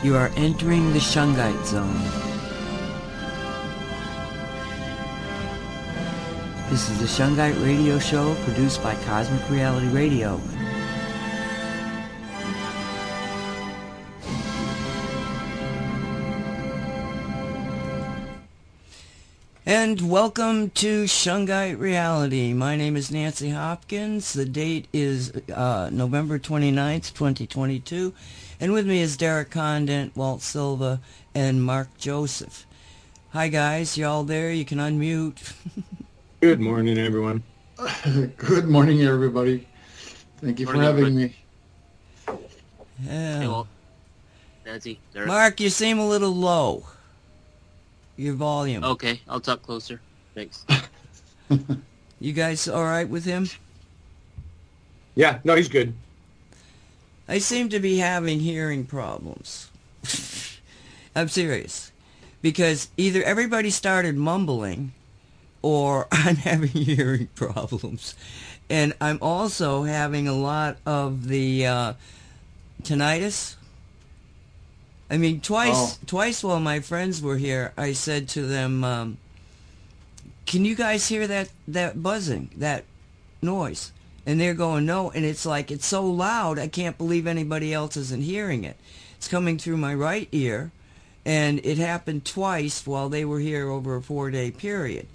You are entering the Shungite Zone. This is the Shungite Radio Show produced by Cosmic Reality Radio. And welcome to Shungite Reality. My name is Nancy Hopkins. The date is November 29th, 2022. And with me is Derek Condit, Walt Silva, and Mark Joseph. Hi, guys. Y'all there? You can unmute. Good morning, everyone. Good morning, everybody. Thank you for having me. Yeah. Hey, Walt. Nancy. Derek. Mark, you seem a little low. Your volume. Okay, I'll talk closer. Thanks. You guys all right with him? Yeah, no, he's good. I seem to be having hearing problems. I'm serious. Because either everybody started mumbling or I'm having hearing problems. And I'm also having a lot of the tinnitus. I mean, twice while my friends were here, I said to them, can you guys hear that buzzing, that noise? And they're going, no. And it's like, it's so loud, I can't believe anybody else isn't hearing it. It's coming through my right ear, and it happened twice while they were here over a 4-day period.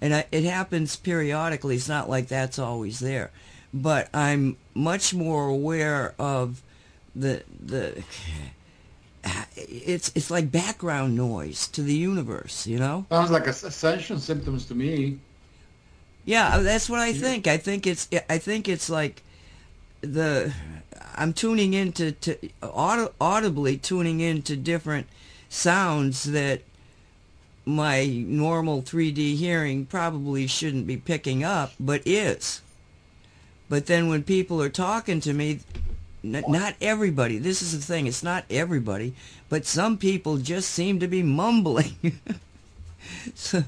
And it happens periodically. It's not like that's always there. But I'm much more aware of the it's like background noise to the universe, you know? Sounds like ascension symptoms to me. Yeah, that's what I think. I think it's like I'm tuning into audibly tuning into different sounds that my normal 3D hearing probably shouldn't be picking up, but is. But then when people are talking to me, not everybody, this is the thing, it's not everybody, but some people just seem to be mumbling. So,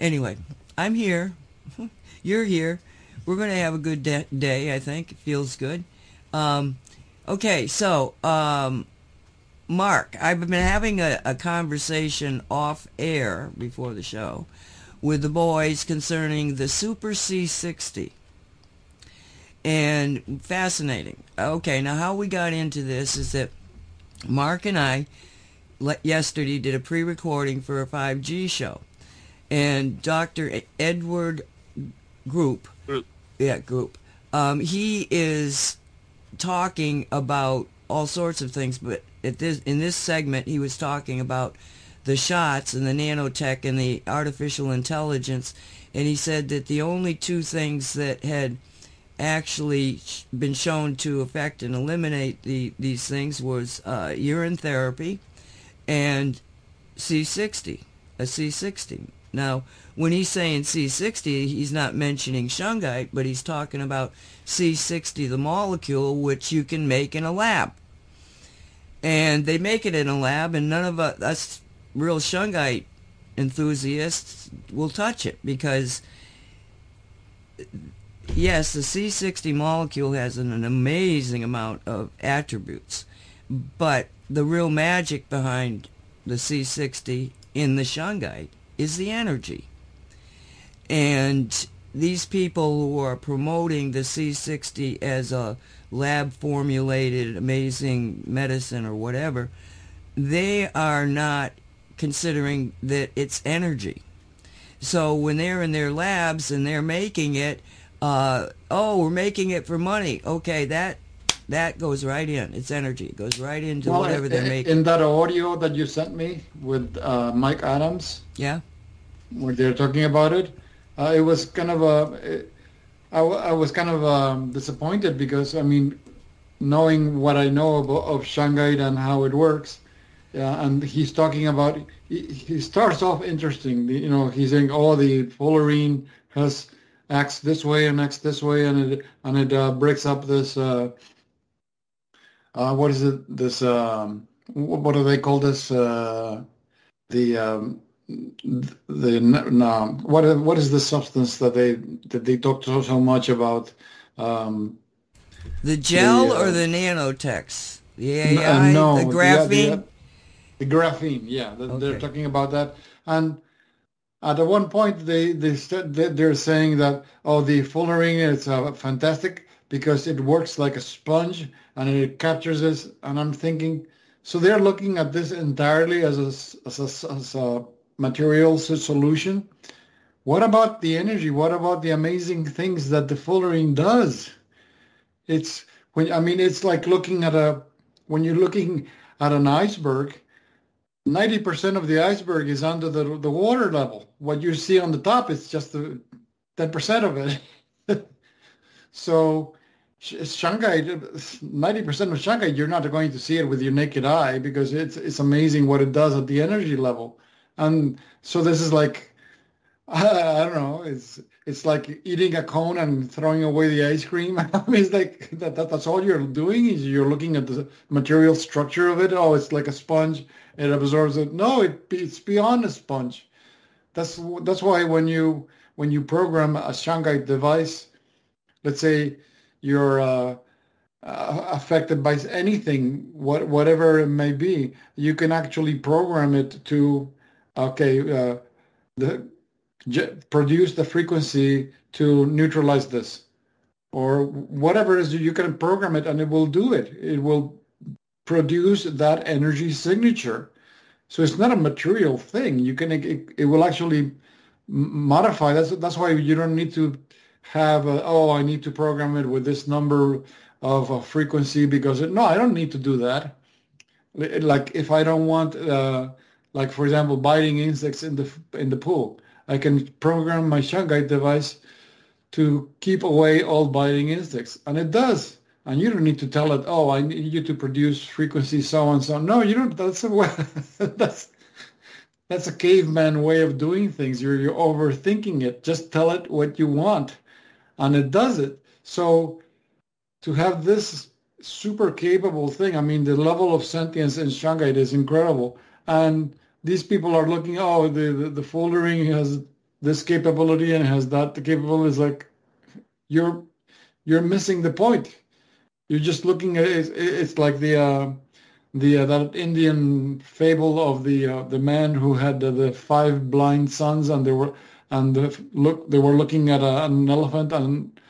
anyway, I'm here. You're here. We're going to have a good day, I think. It feels good. Okay, so, Mark, I've been having a conversation off air before the show with the boys concerning the Super C60. And fascinating. Okay, now how we got into this is that Mark and I yesterday did a pre-recording for a 5G show. And Dr. Edward Group, he is talking about all sorts of things, but in this segment he was talking about the shots and the nanotech and the artificial intelligence, and he said that the only two things that had actually been shown to affect and eliminate these things was urine therapy and a C60. Now, when he's saying C60, he's not mentioning Shungite, but he's talking about C60, the molecule, which you can make in a lab. And they make it in a lab, and none of us real Shungite enthusiasts will touch it because, yes, the C60 molecule has an amazing amount of attributes, but the real magic behind the C60 in the Shungite is the energy. And these people who are promoting the C60 as a lab-formulated amazing medicine or whatever, they are not considering that it's energy. So when they're in their labs and they're making it, we're making it for money. Okay, that goes right in. It's energy. It goes right into whatever they're making. In that audio that you sent me with Mike Adams, yeah, where they're talking about it, it was kind of I was kind of disappointed because, I mean, knowing what I know of Shungite and how it works, and he's talking about, he starts off interesting. You know, he's saying, oh, the fullerene has acts this way, and it breaks up this, what is it, this, what do they call this, what is the substance that they talk so much about? The gel or the nanotechs? The graphene? The graphene, yeah. They're talking about that. And at one point, they said that they're saying that, the fullerene is fantastic because it works like a sponge and it captures this. And I'm thinking, so they're looking at this entirely as a material solution. What about the energy? What about the amazing things that the fullerene does? It's like when you're looking at an iceberg, 90% of the iceberg is under the water level. What you see on the top is just the 10% of it. So Shungite, 90% of Shungite, you're not going to see it with your naked eye because it's amazing what it does at the energy level. And so this is like, I don't know, it's like eating a cone and throwing away the ice cream. I mean, it's like that's all you're doing is you're looking at the material structure of it. Oh, it's like a sponge. It absorbs it. No, it's beyond a sponge. That's why when you program a Shungite device, let's say you're affected by anything, whatever it may be, you can actually program it to produce the frequency to neutralize this, or whatever it is. You can program it and it will do it. It will produce that energy signature. So it's not a material thing. You can it will actually modify. That's why you don't need to have I need to program it with this number of a frequency because I don't need to do that. Like if I don't want like for example biting insects in the pool. I can program my Shungite device to keep away all biting insects, and it does. And you don't need to tell it, I need you to produce frequency so and so. No, you don't. That's a caveman way of doing things. You're overthinking it. Just tell it what you want, and it does it. So to have this super capable thing, I mean, the level of sentience in Shungite is incredible, and these people are looking, the fullerene has this capability and has that capability. It's like, you're missing the point. You're just looking at it. It's like that Indian fable of the man who had the five blind sons, and they were looking at an elephant, and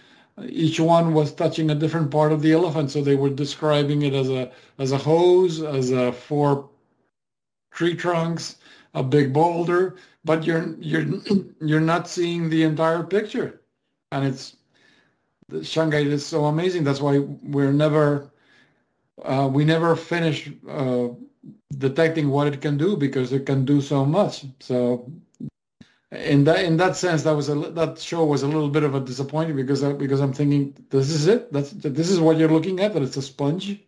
each one was touching a different part of the elephant. So they were describing it as a hose, as a four tree trunks, a big boulder, but you're not seeing the entire picture. And it's, the Shungite is so amazing. That's why we never finish detecting what it can do, because it can do so much. So in that sense, that show was a little bit of a disappointment because I'm thinking, this is it. This is what you're looking at. That it's a sponge.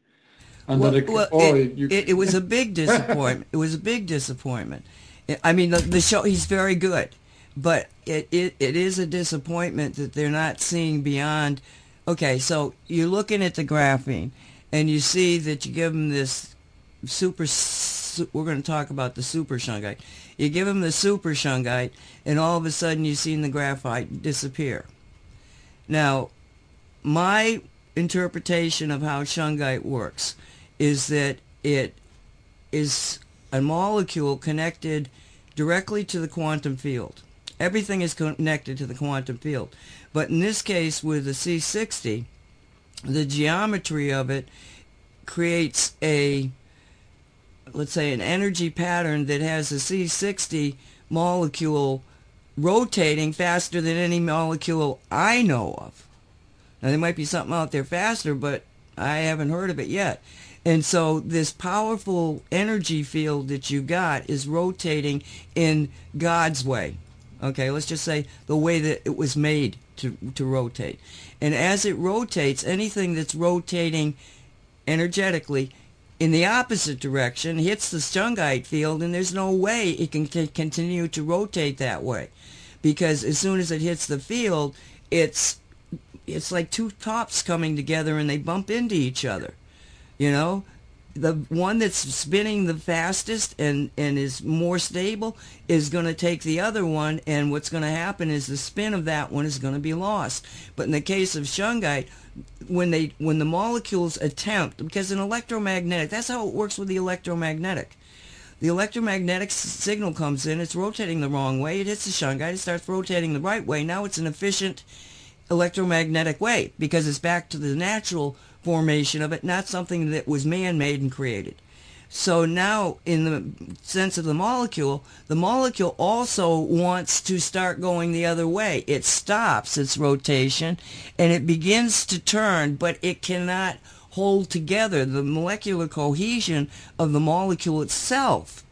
It was a big disappointment. It was a big disappointment. I mean, the show, he's very good, but it is a disappointment that they're not seeing beyond. Okay, so you're looking at the graphene, and you see that you give them this super. We're going to talk about the super Shungite. You give them the super Shungite, and all of a sudden you've seen the graphite disappear. Now, my interpretation of how Shungite works is that it is a molecule connected directly to the quantum field. Everything is connected to the quantum field. But in this case, with the C60, the geometry of it creates an energy pattern that has the C60 molecule rotating faster than any molecule I know of. Now, there might be something out there faster, but I haven't heard of it yet. And so this powerful energy field that you got is rotating in God's way. Okay, let's just say the way that it was made to rotate. And as it rotates, anything that's rotating energetically in the opposite direction, hits the Shungite field, and there's no way it can continue to rotate that way, because as soon as it hits the field, it's like two tops coming together and they bump into each other. You know, the one that's spinning the fastest and is more stable is going to take the other one, and what's going to happen is the spin of that one is going to be lost. But in the case of Shungite, when the molecules attempt, because in electromagnetic, that's how it works with the electromagnetic. The electromagnetic signal comes in, it's rotating the wrong way, it hits the Shungite, it starts rotating the right way. Now it's an efficient electromagnetic way because it's back to the natural formation of it, not something that was man-made and created. So now, in the sense of the molecule also wants to start going the other way. It stops its rotation and it begins to turn, but it cannot hold together. The molecular cohesion of the molecule itself,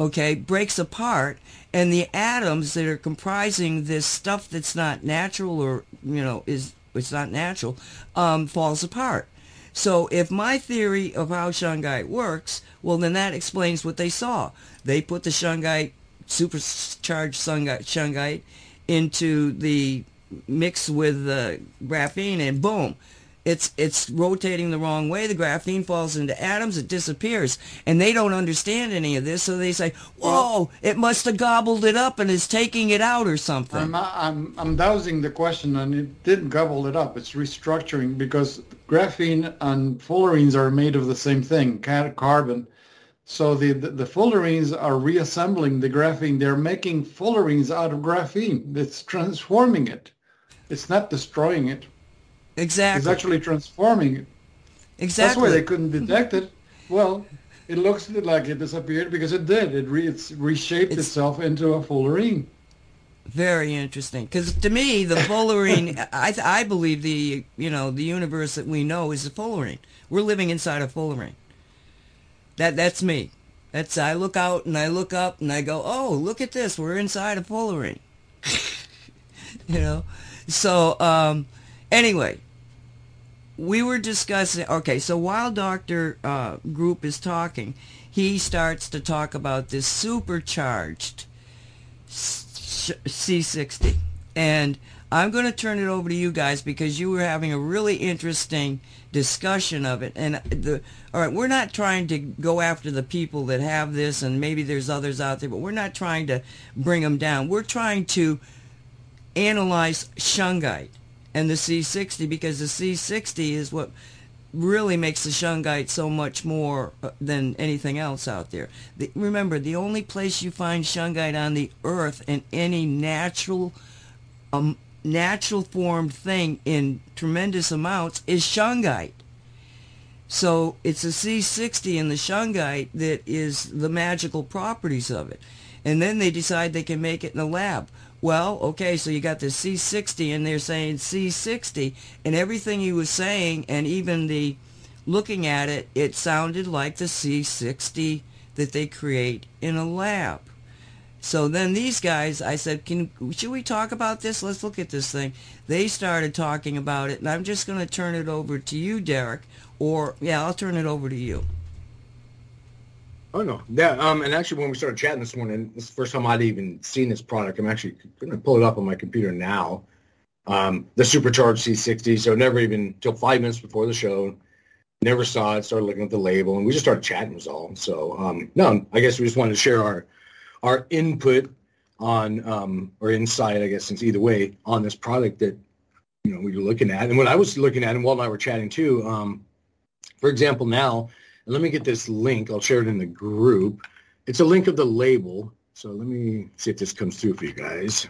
okay, breaks apart, and the atoms that are comprising this stuff that's not natural, or, you know, it's not natural, falls apart. So if my theory of how Shungite works, well, then that explains what they saw. They put the Shungite, supercharged Shungite, into the mix with the graphene, and boom, it's rotating the wrong way. The graphene falls into atoms, it disappears. And they don't understand any of this, so they say, whoa, it must have gobbled it up and is taking it out or something. I'm dousing the question, and it didn't gobble it up. It's restructuring, because graphene and fullerenes are made of the same thing, carbon. So the fullerenes are reassembling the graphene. They're making fullerenes out of graphene. It's transforming it. It's not destroying it. Exactly. It's actually transforming it. Exactly. That's why they couldn't detect it. Well, it looks like it disappeared because it did. It's reshaped itself into a fullerene. Very interesting. Because to me, the fullerene, I believe the universe that we know is a fullerene. We're living inside a fullerene. That's me. I look out and I look up and I go, oh, look at this. We're inside a fullerene. You know? So, anyway, we were discussing, okay, so while Dr. Group is talking, he starts to talk about this supercharged C60. And I'm going to turn it over to you guys because you were having a really interesting discussion of it. And all right, we're not trying to go after the people that have this, and maybe there's others out there, but we're not trying to bring them down. We're trying to analyze Shungite and the C60, because the C60 is what really makes the Shungite so much more than anything else out there. Remember, the only place you find Shungite on the earth in any natural formed thing in tremendous amounts is Shungite. So it's the C60 and the Shungite that is the magical properties of it. And then they decide they can make it in the lab. Well, okay, so you got the C60, and they're saying C60, and everything he was saying, and even the looking at it, it sounded like the C60 that they create in a lab. So then these guys, I said, should we talk about this? Let's look at this thing. They started talking about it, and I'm just going to turn it over to you, Derek, I'll turn it over to you. Oh, no. Yeah, and actually, when we started chatting this morning, this is the first time I'd even seen this product. I'm actually going to pull it up on my computer now, the supercharged C60. So never even, till 5 minutes before the show, never saw it, started looking at the label, and we just started chatting was all. So, no, I guess we just wanted to share our input on, or insight, I guess, since either way, on this product that, you know, we were looking at. And when I was looking at, and Walt and I were chatting too, for example, now, let me get this link. I'll share it in the group. It's a link of the label. So let me see if this comes through for you guys.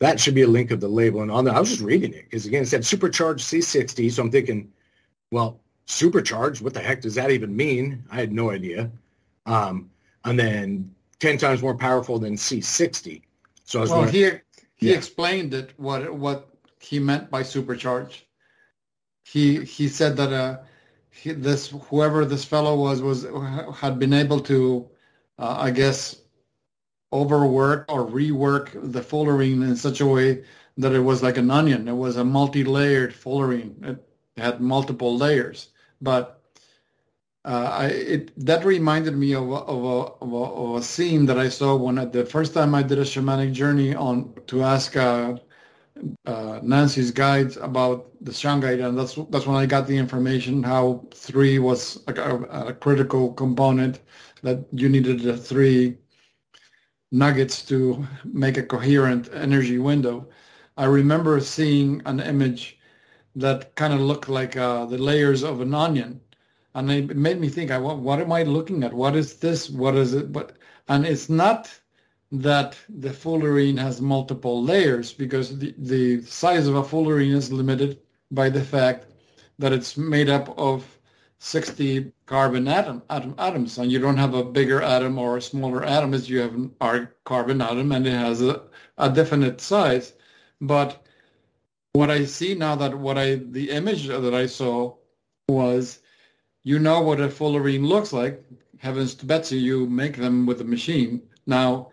That should be a link of the label. And on that, I was just reading it because, again, it said supercharged C60. So I'm thinking, well, supercharged, what the heck does that even mean? I had no idea. And then 10 times more powerful than C60. So I was he explained it, what he meant by supercharged. He said that whoever this fellow was had been able to, I guess, overwork or rework the fullerene in such a way that it was like an onion. It was a multi-layered fullerene. It had multiple layers, but That reminded me of a scene that I saw when the first time I did a shamanic journey on to ask Nancy's guides about the Shungite, and that's when I got the information how 3 was a critical component, that you needed the 3 nuggets to make a coherent energy window. I remember seeing an image that kind of looked like the layers of an onion. And it made me think, what am I looking at? What is this? What is it? And it's not that the fullerene has multiple layers, because the size of a fullerene is limited by the fact that it's made up of 60 carbon atoms. And you don't have a bigger atom or a smaller atom, as you have our carbon atom, and it has a definite size. But what I see now, that the image that I saw was, you know what a fullerene looks like. Heavens to Betsy, you make them with a machine. Now,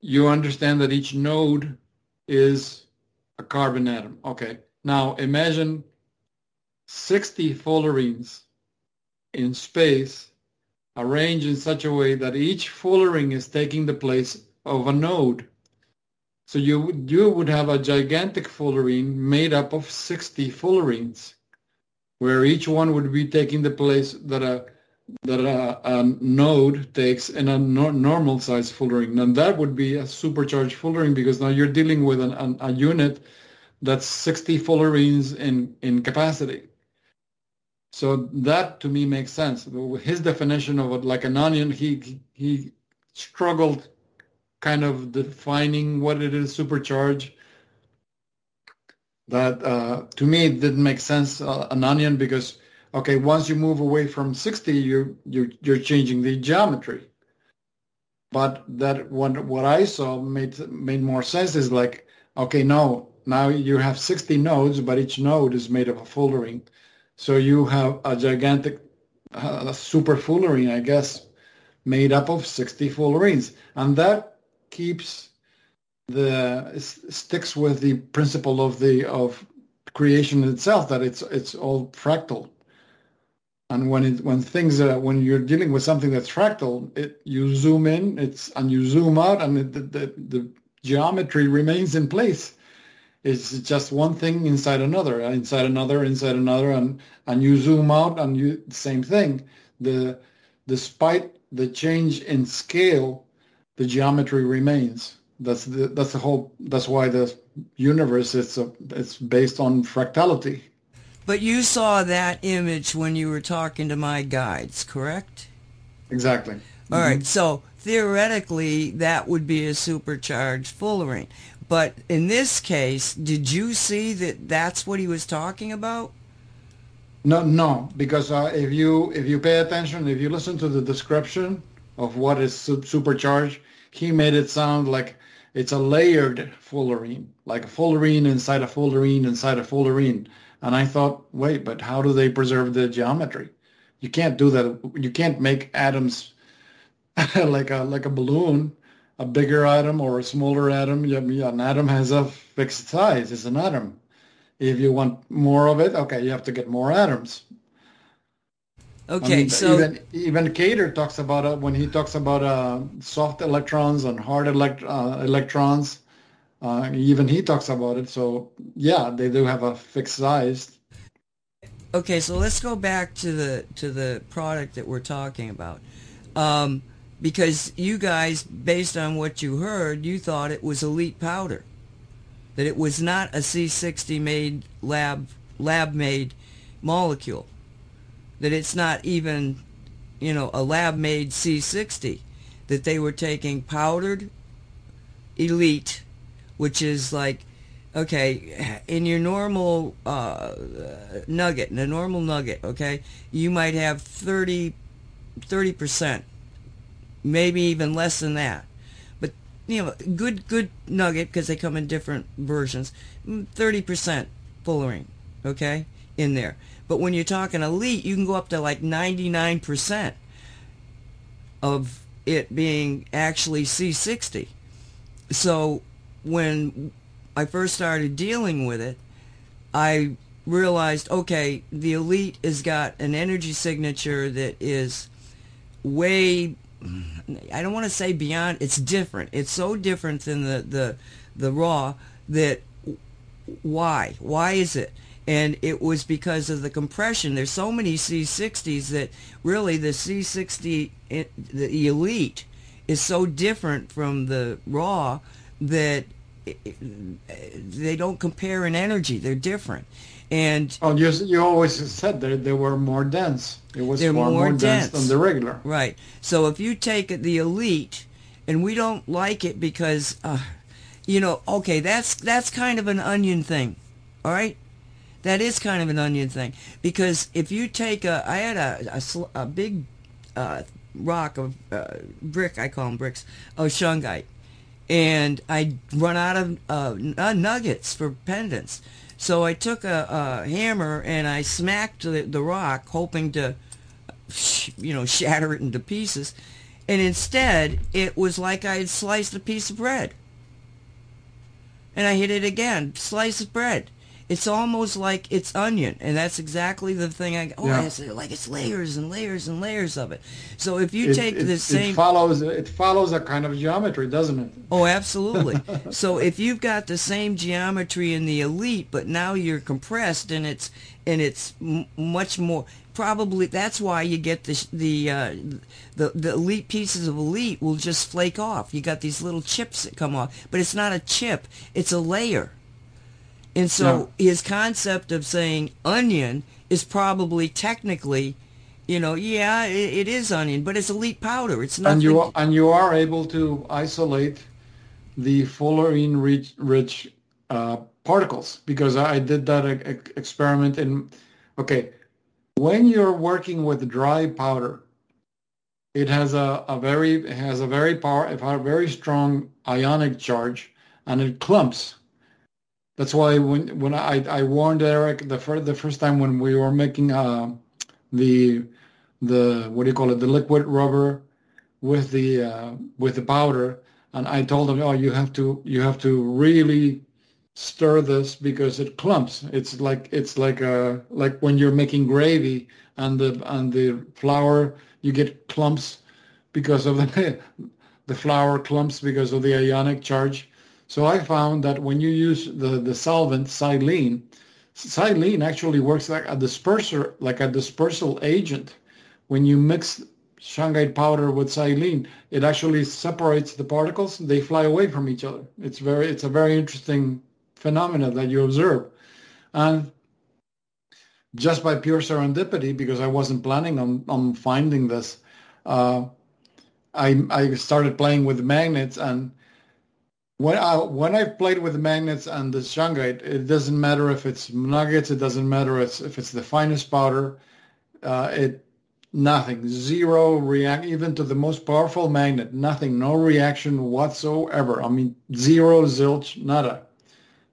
you understand that each node is a carbon atom. Okay, now imagine 60 fullerenes in space arranged in such a way that each fullerene is taking the place of a node. So you would have a gigantic fullerene made up of 60 fullerenes, where each one would be taking the place that a node takes in a normal size fullerene. And that would be a supercharged fullerene, because now you're dealing with a unit that's 60 fullerenes in capacity. So that to me makes sense. His definition of it, like an onion, he struggled kind of defining what it is supercharged. That to me it didn't make sense, an onion, because okay, once you move away from 60, you're changing the geometry. But that what I saw made more sense is like, okay, no, now you have 60 nodes, but each node is made of a fullerene, so you have a gigantic super fullerene, I guess, made up of 60 fullerenes, and that sticks with the principle of creation itself, that it's all fractal, and when you're dealing with something that's fractal, you zoom in, and you zoom out, and the geometry remains in place. It's just one thing inside another, and you zoom out, and same thing. Despite the change in scale, the geometry remains. That's why the universe it's based on fractality. But you saw that image when you were talking to my guides, correct? Exactly. All right. So theoretically, that would be a supercharged fullerene. But in this case, did you see that's what he was talking about? No, because if you pay attention, if you listen to the description of what is supercharged, he made it sound like it's a layered fullerene, like a fullerene inside a fullerene inside a fullerene. And I thought, wait, but how do they preserve the geometry? You can't do that. You can't make atoms like a balloon, a bigger atom or a smaller atom. An atom has a fixed size. It's an atom. If you want more of it, okay, you have to get more atoms. Okay, I mean, so even Cater talks about when he talks about soft electrons and hard electrons. Even he talks about it. So yeah, they do have a fixed size. Okay, so let's go back to the product that we're talking about, because you guys, based on what you heard, you thought it was elite powder, that it was not a C60 made lab made molecule. That it's not even, a lab-made C60, that they were taking powdered elite, which is like, okay, in your normal nugget, okay, you might have 30%, maybe even less than that. But, good nugget, because they come in different versions, 30% fullerene, okay, in there. But when you're talking elite, you can go up to like 99% of it being actually C60. So when I first started dealing with it, I realized, okay, the elite has got an energy signature that is way, I don't want to say beyond, it's different. It's so different than the raw that why? Why is it? And it was because of the compression. There's so many C60s that really the C60, the elite, is so different from the raw that they don't compare in energy. They're different. And oh, you always said that they were more dense. It was more dense than the regular. Right. So if you take the elite, and we don't like it because, okay, that's kind of an onion thing, all right? That is kind of an onion thing. Because if you take I had a big rock of brick, I call them bricks, of Shungite, and I run out of nuggets for pendants. So I took a hammer and I smacked the rock, hoping to, shatter it into pieces. And instead, it was like I had sliced a piece of bread. And I hit it again, slice of bread. It's almost like it's onion, and that's exactly the thing. It's layers and layers and layers of it. So if you take the same, it follows a kind of geometry, doesn't it? Oh, absolutely. So if you've got the same geometry in the elite, but now you're compressed, and it's much more. Probably that's why you get the elite pieces of elite will just flake off. You got these little chips that come off, but it's not a chip; it's a layer. And so his concept of saying onion is probably technically, it is onion, but it's elite powder. It's not. And you are able to isolate the fullerene-rich particles, because I did that experiment. When you're working with dry powder, it has a very strong ionic charge, and it clumps. That's why when I warned Eric the first time when we were making the liquid rubber with the powder, and I told him, you have to really stir this because it clumps. It's like when you're making gravy and the flour, you get clumps because of the flour clumps because of the ionic charge. So I found that when you use the solvent, xylene actually works like a dispersal agent. When you mix Shungite powder with xylene, it actually separates the particles. They fly away from each other. It's a very interesting phenomena that you observe. And just by pure serendipity, because I wasn't planning on finding this, I started playing with magnets, and when I've played with the magnets and the Shungite, it doesn't matter if it's nuggets, it doesn't matter if it's the finest powder, zero react, even to the most powerful magnet, nothing, no reaction whatsoever. I mean, zero, zilch, nada.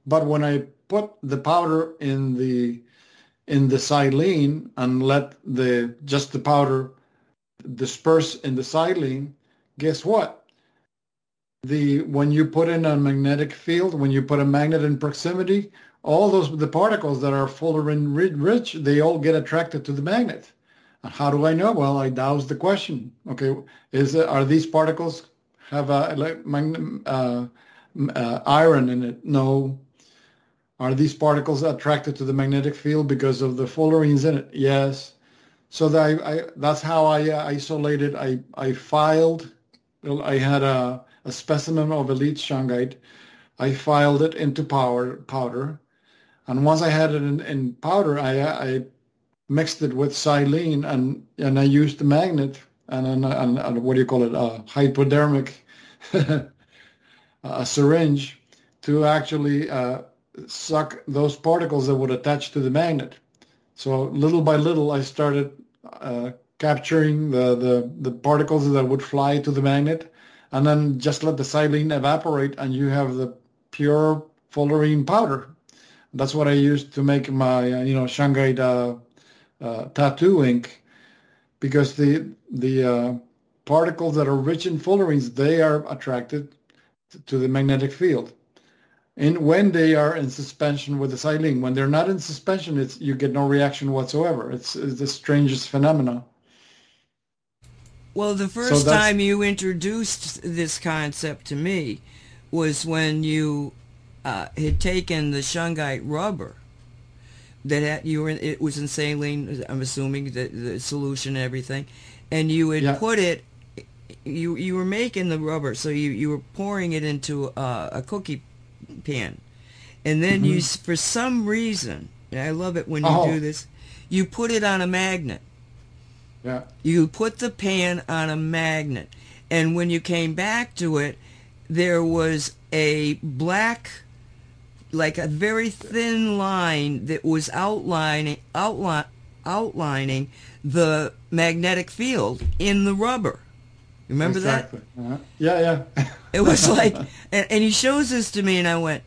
But when I put the powder in the xylene and let the powder disperse in the xylene, guess what? When you put in a magnetic field, when you put a magnet in proximity, the particles that are fullerene-rich, they all get attracted to the magnet. And how do I know? Well, I douse the question. Okay, are these particles have iron in it? No. Are these particles attracted to the magnetic field because of the fullerenes in it? Yes. So that's how I isolated. I filed. I had a specimen of elite Shungite. I filed it into powder. And once I had it in powder, I mixed it with xylene and I used the magnet and a hypodermic a syringe to actually suck those particles that would attach to the magnet. So little by little, I started capturing the particles that would fly to the magnet. And then just let the xylene evaporate, and you have the pure fullerene powder. That's what I used to make my, Shungite tattoo ink, because the particles that are rich in fullerenes, they are attracted to the magnetic field. in when they are in suspension with the acylene. When they're not in suspension, it's you get no reaction whatsoever. It's the strangest phenomena. Well, the first time you introduced this concept to me was when you had taken the Shungite rubber that had, you were in, it was in saline, I'm assuming, the solution and everything, and you had put it. You were making the rubber, so you were pouring it into a cookie pan, and then you, for some reason, and I love it when you do this, you put it on a magnet. Yeah. You put the pan on a magnet, and when you came back to it, there was a black, like a very thin line that was outlining the magnetic field in the rubber. Remember that? Uh-huh. Yeah. It was like, and he shows this to me, and I went,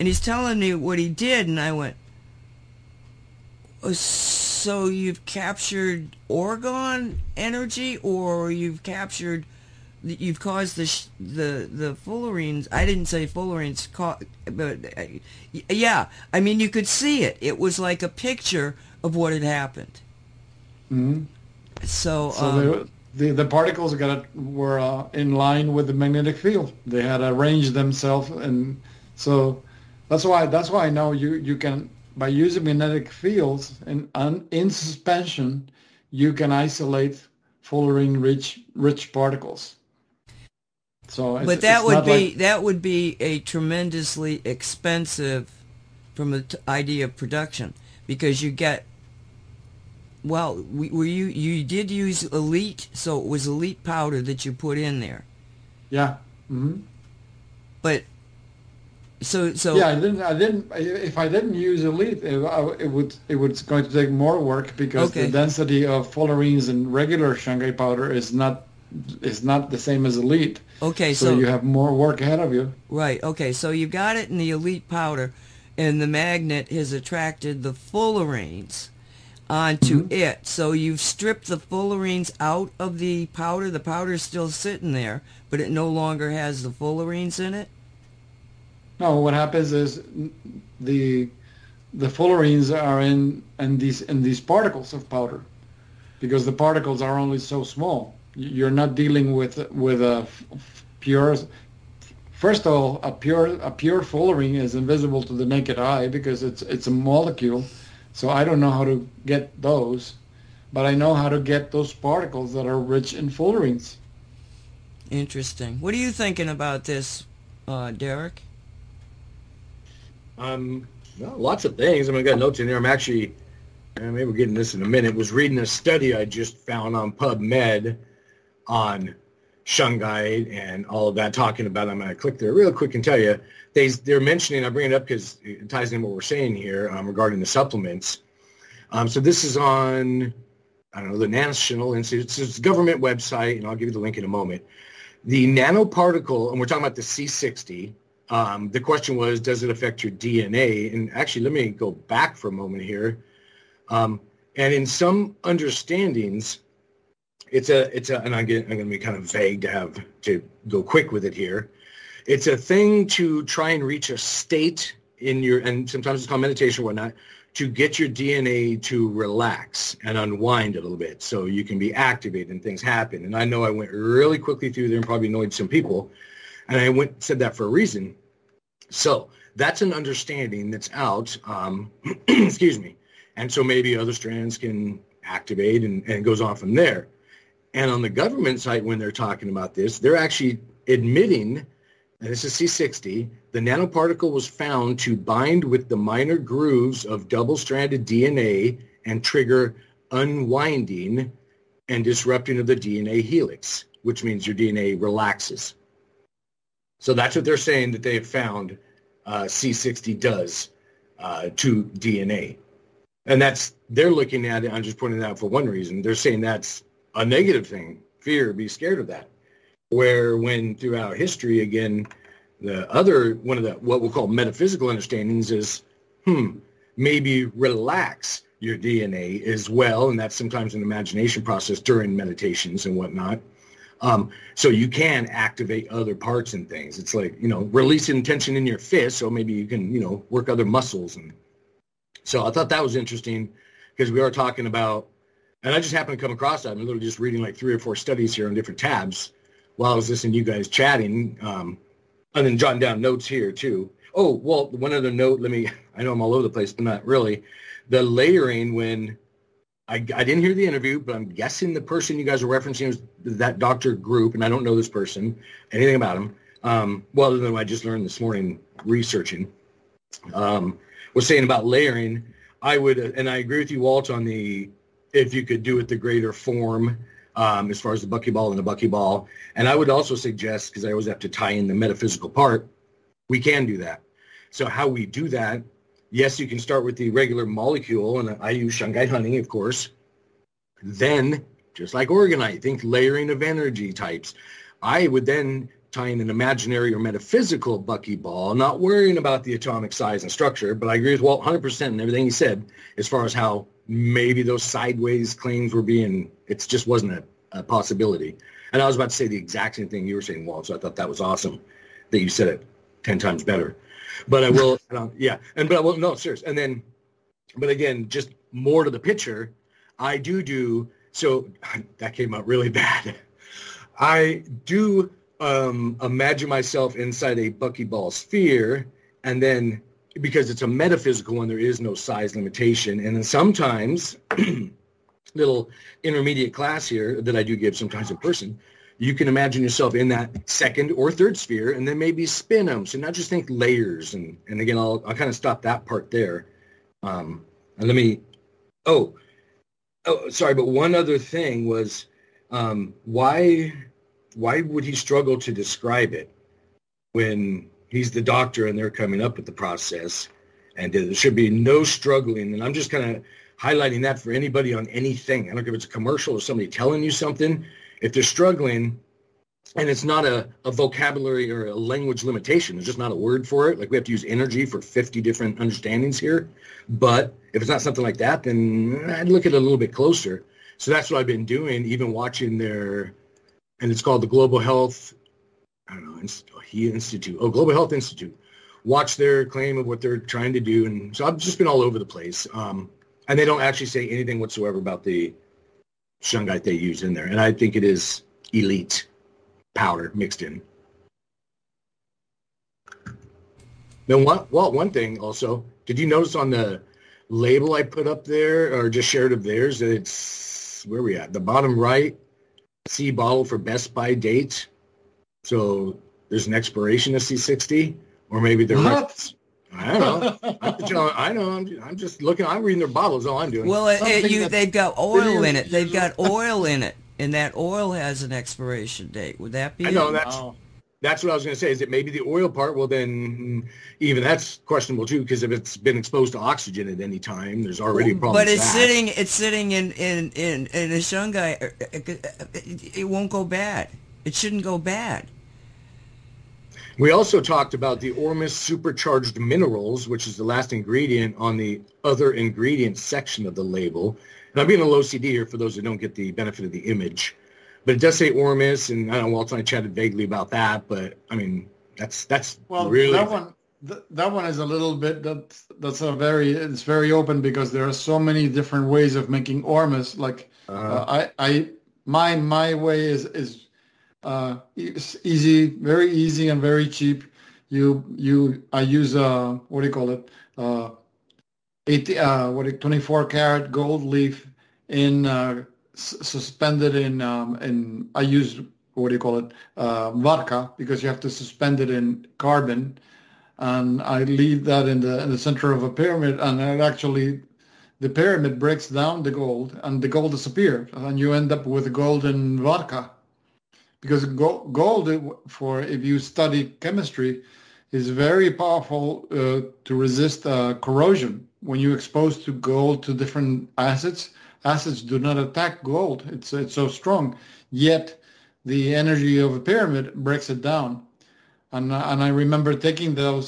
and he's telling me what he did, and I went, so you've captured orgon energy, or you've caused the fullerenes. I didn't say fullerenes, but yeah, I mean you could see it. It was like a picture of what had happened. Mm-hmm. So the particles were in line with the magnetic field. They had arranged themselves, and so that's why now you can, by using magnetic fields and in suspension, you can isolate fullerene rich particles. So it's, but that would be a tremendously expensive from the idea of production, because you get. Well, you did use elite, so it was elite powder that you put in there. Yeah. Mm-hmm. But so yeah, I didn't. If I didn't use elite, it was going to take more work, because the density of fullerenes in regular Shungite powder is not the same as elite. Okay, so you have more work ahead of you. Right. Okay, so you got it in the elite powder, and the magnet has attracted the fullerenes onto it. So you've stripped the fullerenes out of the powder. The powder's still sitting there, but it no longer has the fullerenes in it? No, what happens is the fullerenes are in these particles of powder, because the particles are only so small. You're not dealing with a pure. First of all, a pure fullerene is invisible to the naked eye because it's a molecule. So I don't know how to get those, but I know how to get those particles that are rich in fullerenes. Interesting. What are you thinking about this, Derek? Well, lots of things. I mean, I got notes in there. I'm actually, maybe we're getting this in a minute, was reading a study I just found on PubMed on Shungite and all of that, talking about. I'm going to click there real quick and tell you they're mentioning. I bring it up because it ties in what we're saying here regarding the supplements. So this is on the National Institute. So it's a government website, and I'll give you the link in a moment. The nanoparticle, and we're talking about the C60. The question was, does it affect your DNA? And actually, let me go back for a moment here. And in some understandings. And I'm going to be kind of vague to go quick with it here. It's a thing to try and reach a state and sometimes it's called meditation or whatnot, to get your DNA to relax and unwind a little bit so you can be activated and things happen. And I know I went really quickly through there and probably annoyed some people, and I said that for a reason. So that's an understanding that's out, excuse me, and so maybe other strands can activate and it goes on from there. And on the government site, when they're talking about this, they're actually admitting, and this is C60, the nanoparticle was found to bind with the minor grooves of double-stranded DNA and trigger unwinding and disrupting of the DNA helix, which means your DNA relaxes. So that's what they're saying that they've found C60 does to DNA. And they're looking at it, I'm just pointing that out for one reason, they're saying that's a negative thing, fear, be scared of that. Where when throughout history, again, the other one of the what we'll call metaphysical understandings is, maybe relax your DNA as well, and that's sometimes an imagination process during meditations and whatnot. So you can activate other parts and things. It's like, you know, releasing tension in your fist, so maybe you can, you know, work other muscles. And so I thought that was interesting because we are talking about, and I just happened to come across that. I'm literally just reading like 3 or 4 studies here on different tabs while I was listening to you guys chatting, and then jotting down notes here too. Oh, well, one other note, I know I'm all over the place, but not really. The layering, when I didn't hear the interview, but I'm guessing the person you guys were referencing was that Dr. Group, and I don't know this person, anything about him. Well, other than what I just learned this morning researching, was saying about layering. And I agree with you, Walt, on the, if you could do it the greater form, as far as the buckyball and the buckyball. And I would also suggest, because I always have to tie in the metaphysical part, we can do that. So how we do that, yes, you can start with the regular molecule, and I use Shungite honey, of course. Then, just like Organite, think layering of energy types. I would then tie in an imaginary or metaphysical buckyball, not worrying about the atomic size and structure, but I agree with Walt 100% in everything he said as far as how maybe those sideways claims were being, it just wasn't a possibility. And I was about to say the exact same thing you were saying, Walt, so I thought that was awesome that you said it 10 times better. But I will, yeah. And but I will, no, serious. And then, but again, just more to the picture, I do, so that came out really bad. I do imagine myself inside a buckyball sphere, and then, because it's a metaphysical one, there is no size limitation. And then sometimes, little intermediate class here that I do give sometimes in person, you can imagine yourself in that second or third sphere, and then maybe spin them. So not just think layers. And again, I'll kind of stop that part there. And let me, sorry, but one other thing was, why would he struggle to describe it when he's the doctor and they're coming up with the process, and there should be no struggling? And I'm just kind of highlighting that for anybody on anything. I don't care if it's a commercial or somebody telling you something. If they're struggling, and it's not a vocabulary or a language limitation, there's just not a word for it. Like, we have to use energy for 50 different understandings here. But if it's not something like that, then I'd look at it a little bit closer. So that's what I've been doing, even watching their, and it's called the Global Health, I don't know, Institute. Oh, Global Health Institute. Watch their claim of what they're trying to do. And so I've just been all over the place. And they don't actually say anything whatsoever about the Shungite they use in there, and I think it is elite powder mixed in. Then one thing also, did you notice on the label I put up there, or just shared of theirs, that it's, where are we at? The bottom right, C bottle for best by date. So there's an expiration of C60, or maybe they're I don't know. I'm just looking. I'm reading their bottles. All I'm doing. Well, they've got oil in it. They've got oil in it, and that oil has an expiration date. Would that be? I know that's what I was going to say. Is it maybe the oil part? Well, then even that's questionable too, because if it's been exposed to oxygen at any time, there's already a problem. But it's sitting. It's sitting in a Shungite. It won't go bad. It shouldn't go bad. We also talked about the Ormus supercharged minerals, which is the last ingredient on the other ingredients section of the label. And I'm being a little OCD here for those who don't get the benefit of the image. But it does say Ormus, and I don't know, Walt and I chatted vaguely about that, but I mean, that's well, really... That one is a little bit, that's a very, it's very open, because there are so many different ways of making Ormus. Like, my way is it's easy, very easy and very cheap. I use 24 karat gold leaf in suspended in and I use vodka, because you have to suspend it in carbon, and I leave that in the center of a pyramid, and it actually, the pyramid breaks down the gold, and the gold disappears, and you end up with golden vodka. Because gold, if you study chemistry, is very powerful to resist corrosion. When you expose to gold to different acids do not attack gold. It's so strong. Yet the energy of a pyramid breaks it down. And I remember taking a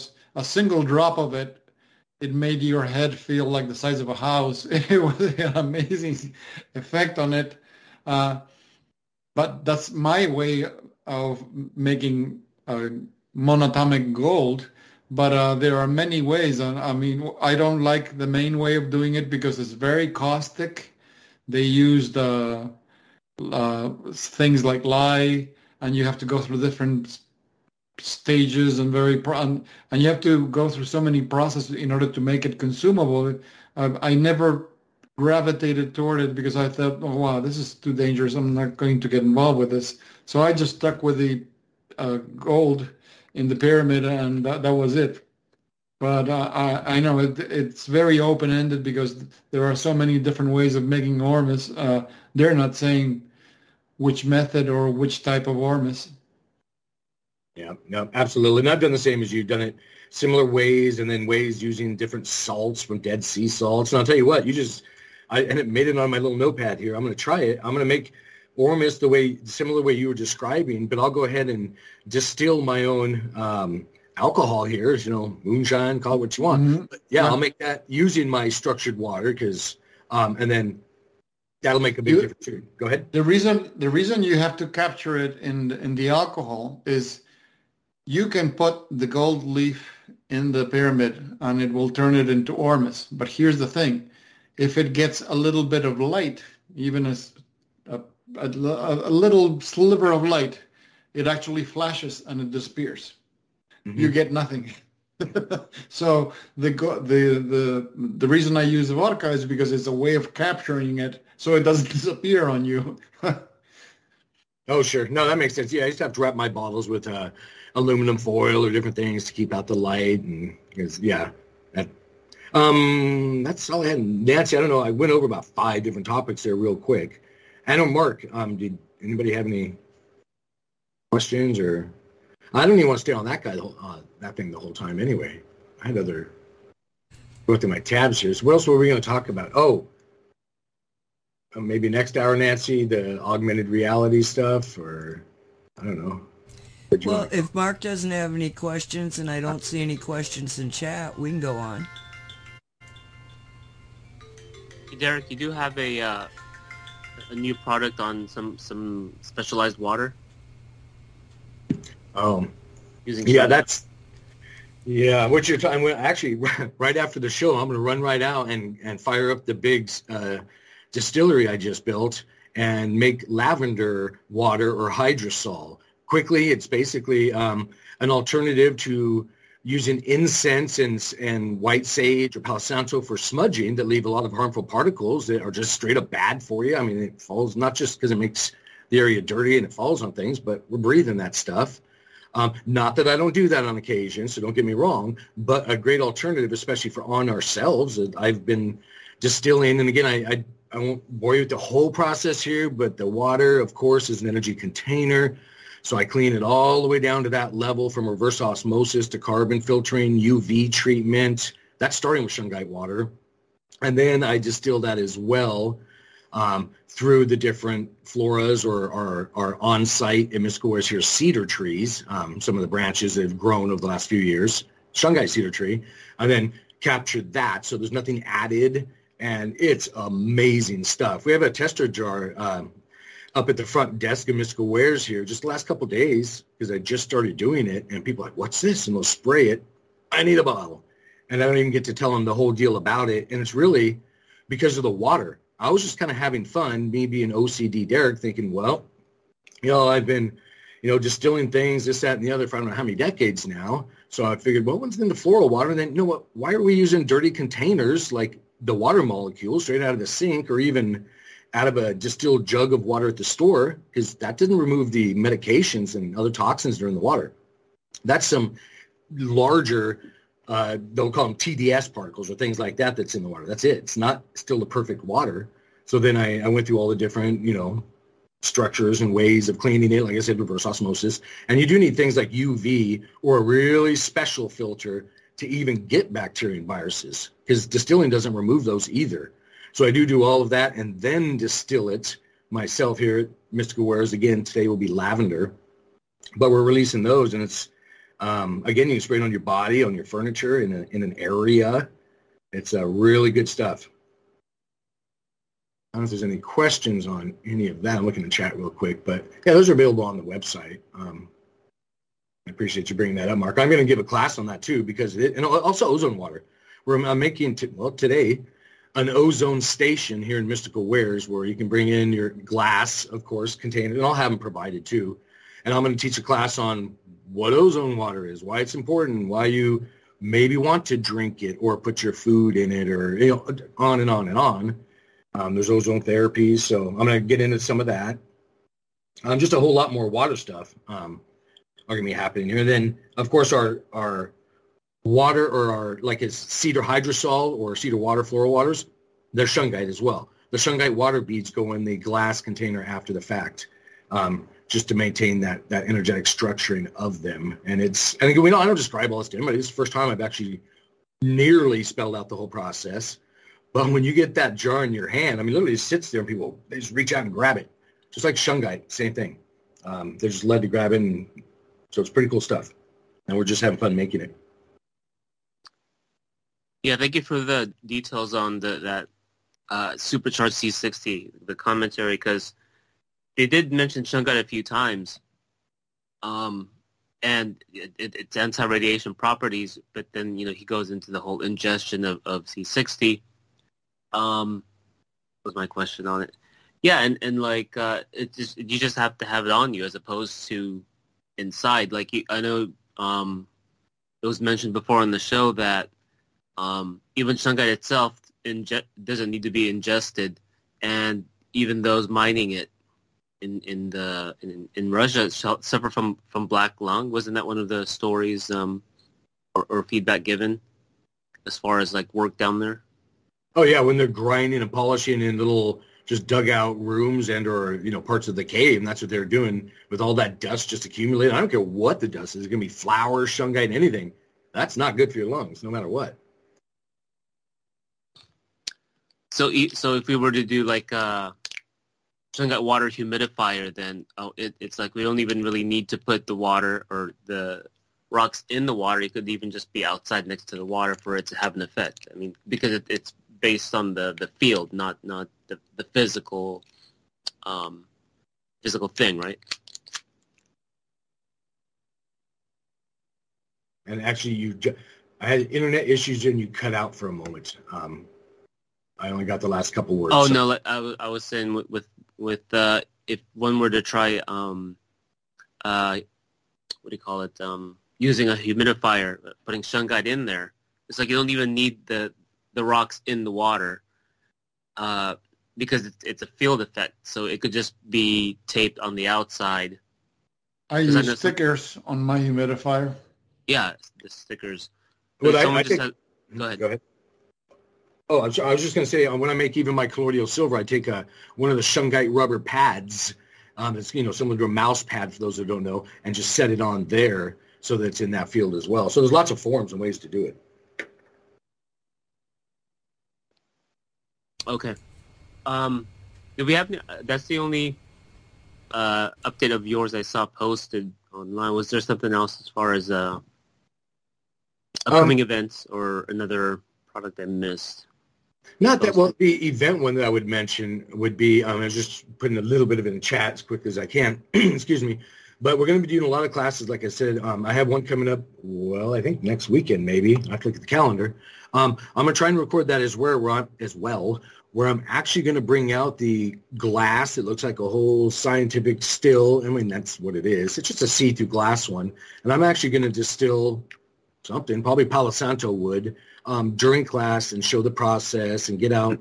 single drop of it. It made your head feel like the size of a house. It was an amazing effect on it. But that's my way of making monatomic gold. But there are many ways. I mean, I don't like the main way of doing it because it's very caustic. They use the things like lye, and you have to go through different stages and and you have to go through so many processes in order to make it consumable. I never gravitated toward it because I thought, oh, wow, this is too dangerous. I'm not going to get involved with this. So I just stuck with the gold in the pyramid, and that was it. But I know it's very open-ended because there are so many different ways of making Ormus. They're not saying which method or which type of Ormus. Yeah, no, absolutely. And I've done the same as you. Done it similar ways, and then ways using different salts from Dead Sea salts. And I'll tell you what, and it made it on my little notepad here. I'm going to try it. I'm going to make Ormus the similar way you were describing, but I'll go ahead and distill my own alcohol here. You know, moonshine, call it what you want. Mm-hmm. But yeah, I'll make that using my structured water and then that'll make a big difference too. Go ahead. The reason you have to capture it in the alcohol is you can put the gold leaf in the pyramid and it will turn it into Ormus. But here's the thing. If it gets a little bit of light, even a little sliver of light, it actually flashes and it disappears. Mm-hmm. You get nothing. So the reason I use the vodka is because it's a way of capturing it so it doesn't disappear on you. Oh, sure. No, that makes sense. Yeah, I used to have to wrap my bottles with aluminum foil or different things to keep out the light. And yeah, that's all I had. Nancy, I don't know. I went over about 5 different topics there real quick. I know, Mark, did anybody have any questions? Or I don't even want to stay on that guy, that thing the whole time anyway. I had other, go through my tabs here. So what else were we going to talk about? Oh, maybe next hour, Nancy, the augmented reality stuff, or I don't know. Well, if Mark doesn't have any questions and I don't see any questions in chat, we can go on. Hey, Derek, you do have a new product on some specialized water. Oh, What's your time? Well, actually, right after the show, I'm going to run right out and fire up the big distillery I just built and make lavender water or hydrosol. Quickly, it's basically an alternative to using incense and white sage or palo santo for smudging that leave a lot of harmful particles that are just straight up bad for you. I mean, it falls not just because it makes the area dirty and it falls on things, but we're breathing that stuff. Not that I don't do that on occasion, so don't get me wrong, but a great alternative, especially for on ourselves. I've been distilling, and again, I won't bore you with the whole process here, but the water, of course, is an energy container. So I clean it all the way down to that level from reverse osmosis to carbon filtering, UV treatment. That's starting with Shungite water. And then I distill that as well through the different floras or our on-site in Mystical Wares here cedar trees, some of the branches that have grown over the last few years, Shungite cedar tree, and then captured that. So there's nothing added, and it's amazing stuff. We have a tester jar up at the front desk of Mystical Wares here just the last couple of days because I just started doing it, and people are like, what's this? And they'll spray it. I need a bottle. And I don't even get to tell them the whole deal about it. And it's really because of the water. I was just kind of having fun, me being OCD Derek, thinking, well, you know, I've been, you know, distilling things, this, that, and the other for I don't know how many decades now. So I figured, well, what's in the floral water? And then, you know what, why are we using dirty containers like the water molecules straight out of the sink or even out of a distilled jug of water at the store, because that didn't remove the medications and other toxins that are in the water. That's some larger, they'll call them TDS particles or things like that that's in the water. That's it. It's not still the perfect water. So then I went through all the different, you know, structures and ways of cleaning it. Like I said, reverse osmosis. And you do need things like UV or a really special filter to even get bacteria and viruses, because distilling doesn't remove those either. So I do all of that and then distill it myself here at Mystical Wares. Again, today will be lavender, but we're releasing those. And it's, again, you can spray it on your body, on your furniture, in an area. It's really good stuff. I don't know if there's any questions on any of that. I'm looking in the chat real quick, but yeah, those are available on the website. I appreciate you bringing that up, Mark. I'm going to give a class on that too, because it, and also ozone water. I'm making, today, an ozone station here in Mystical Wares where you can bring in your glass, of course, container, and I'll have them provided too. And I'm going to teach a class on what ozone water is, why it's important, why you maybe want to drink it or put your food in it, or you know, on and on and on. There's ozone therapies, so I'm going to get into some of that. Just a whole lot more water stuff are going to be happening here. And then, of course, our water, or our, like, it's cedar hydrosol or cedar water, floral waters, they're shungite as well. The shungite water beads go in the glass container after the fact, just to maintain that energetic structuring of them. And it's, and again, I don't describe all this to anybody. It's the first time I've actually nearly spelled out the whole process. But when you get that jar in your hand, I mean, literally it sits there and people, they just reach out and grab it. Just like shungite, same thing. They're just led to grab it, and so it's pretty cool stuff. And we're just having fun making it. Yeah, thank you for the details on that supercharged C60, the commentary, because they did mention shungite a few times, and its anti-radiation properties, but then, he goes into the whole ingestion of C60. Was my question on it. Yeah, and like, it just, you just have to have it on you as opposed to inside. Like, I know it was mentioned before on the show that even shungite itself doesn't need to be ingested, and even those mining it in Russia suffer from black lung. Wasn't that one of the stories or feedback given as far as like work down there? Oh yeah, when they're grinding and polishing in little just dugout rooms and or parts of the cave, and that's what they're doing with all that dust just accumulating. I don't care what the dust is. It's gonna be flour, shungite, anything. That's not good for your lungs, no matter what. So if we were to do like shungite water humidifier, then it's like we don't even really need to put the water or the rocks in the water. It could even just be outside next to the water for it to have an effect. I mean, because it's based on the field, not the physical thing, right? And actually, I had internet issues and you cut out for a moment. I only got the last couple words. Oh, so. No, I was saying with if one were to try, using a humidifier, putting shungite in there, it's like you don't even need the rocks in the water because it's a field effect. So it could just be taped on the outside. I use stickers on my humidifier. Yeah, the stickers. Well, Go ahead. Oh, I'm sorry. I was just going to say, when I make even my colloidal silver, I take one of the shungite rubber pads. It's similar to a mouse pad for those who don't know, and just set it on there so that it's in that field as well. So there's lots of forms and ways to do it. Okay. Do we have? That's the only update of yours I saw posted online. Was there something else as far as upcoming events or another product I missed? Not that. Well, the event one that I would mention would be, I was just putting a little bit of it in the chat as quick as I can. Excuse me. But we're going to be doing a lot of classes, like I said. I have one coming up, well, I think next weekend maybe. I have to look at the calendar. I'm going to try and record that where I'm actually going to bring out the glass. It looks like a whole scientific still. I mean, that's what it is. It's just a see-through glass one. And I'm actually going to distill something, probably Palo Santo wood, during class and show the process and get out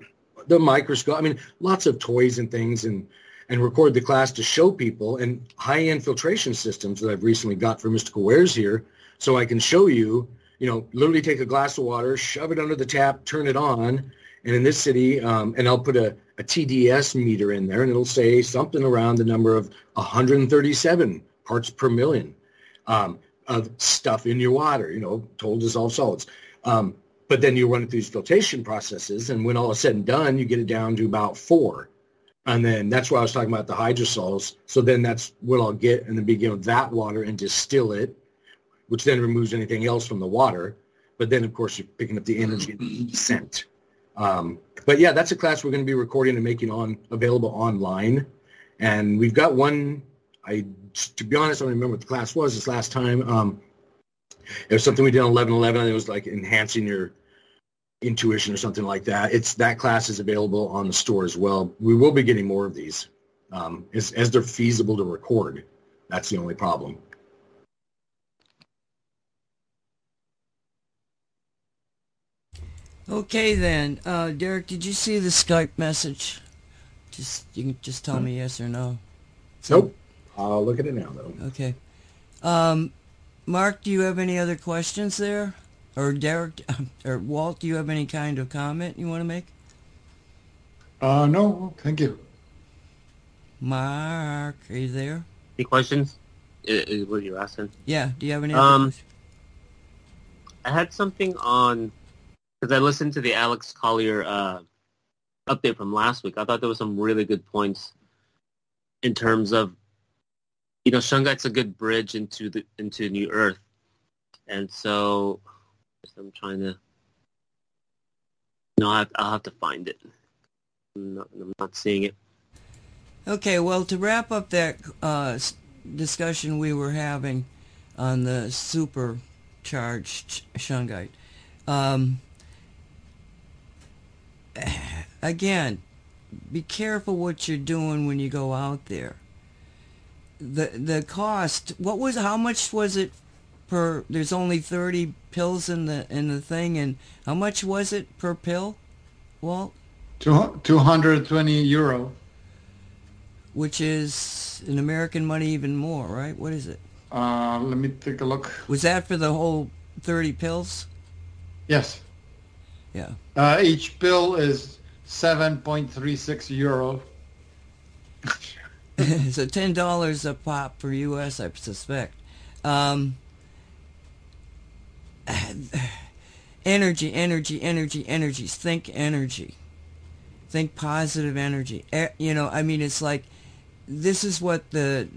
the microscope. I mean, lots of toys and things, and record the class to show people, and high-end filtration systems that I've recently got for Mystical Wares here, so I can show you, literally take a glass of water, shove it under the tap, turn it on, and in this city, and I'll put a TDS meter in there, and it'll say something around the number of 137 parts per million of stuff in your water, total dissolved solids. But then you run it through these filtration processes, and when all is said and done, you get it down to about 4. And then that's why I was talking about the hydrosols. So then that's what I'll get, and then begin with that water and distill it, which then removes anything else from the water. But then, of course, you're picking up the energy scent. But yeah, that's a class we're going to be recording and making available online. And we've got one, to be honest, I don't remember what the class was this last time. It was something we did on 11/11, and it was like enhancing your intuition or something like that. That class is available on the store as well. We will be getting more of these as they're feasible to record. That's the only problem. Okay, then. Derek, did you see the Skype message? You can just tell me yes or no. Nope. I'll look at it now, though. Okay. Mark, do you have any other questions there? Or Derek, or Walt, do you have any kind of comment you want to make? No, thank you. Mark, are you there? Any questions? Is what you asking? Yeah, do you have any other questions? I had something on... Because I listened to the Alex Collier update from last week. I thought there was some really good points in terms of, you know, Shungite's a good bridge into New Earth. And so I'm trying to, I'll have to find it. I'm not seeing it. Okay, well, to wrap up that discussion we were having on the supercharged Shungite, again, be careful what you're doing when you go out there. The cost, how much was it per, there's only 30 pills in the thing, and how much was it per pill, Walt? 220 euro. Which is, in American money, even more, right? What is it? Let me take a look. Was that for the whole 30 pills? Yes. Yeah. Each pill is 7.36 euro. So $10 a pop for U.S., I suspect. Energy. Think energy. Think positive energy. It's like, this is what we're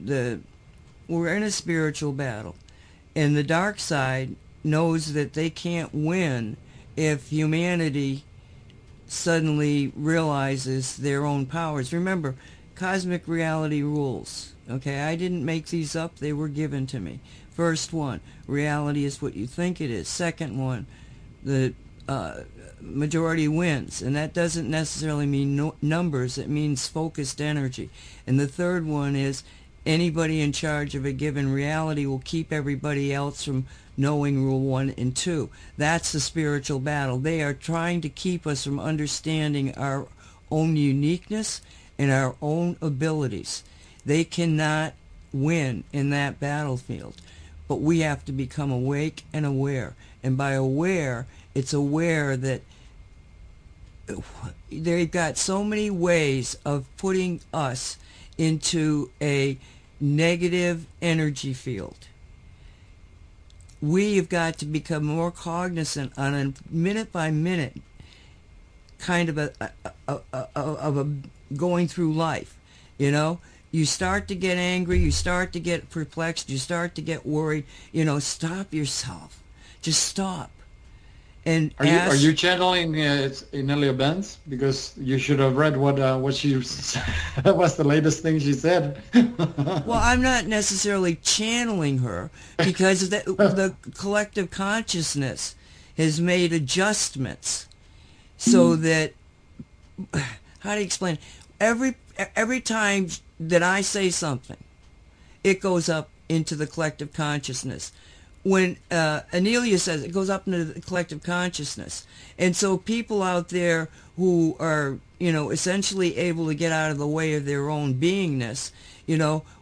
in a spiritual battle. And the dark side knows that they can't win if humanity suddenly realizes their own powers. Remember, cosmic reality rules. Okay, I didn't make these up. They were given to me. First one, reality is what you think it is. Second one, the majority wins. And that doesn't necessarily mean numbers. It means focused energy. And the third one is anybody in charge of a given reality will keep everybody else from knowing Rule 1 and 2. That's the spiritual battle. They are trying to keep us from understanding our own uniqueness and our own abilities. They cannot win in that battlefield. But we have to become awake and aware. And by aware, it's aware that they've got so many ways of putting us into a negative energy field. We've got to become more cognizant on a minute-by-minute kind of a going through life, You start to get angry, you start to get perplexed, you start to get worried. Stop yourself. Just stop. And are you channeling Inelia Benz? Because you should have read what she was the latest thing she said. Well, I'm not necessarily channeling her because the collective consciousness has made adjustments so that, how do you explain it? Every time that I say something, it goes up into the collective consciousness. When Inelia says it goes up into the collective consciousness. And so people out there who are, essentially able to get out of the way of their own beingness,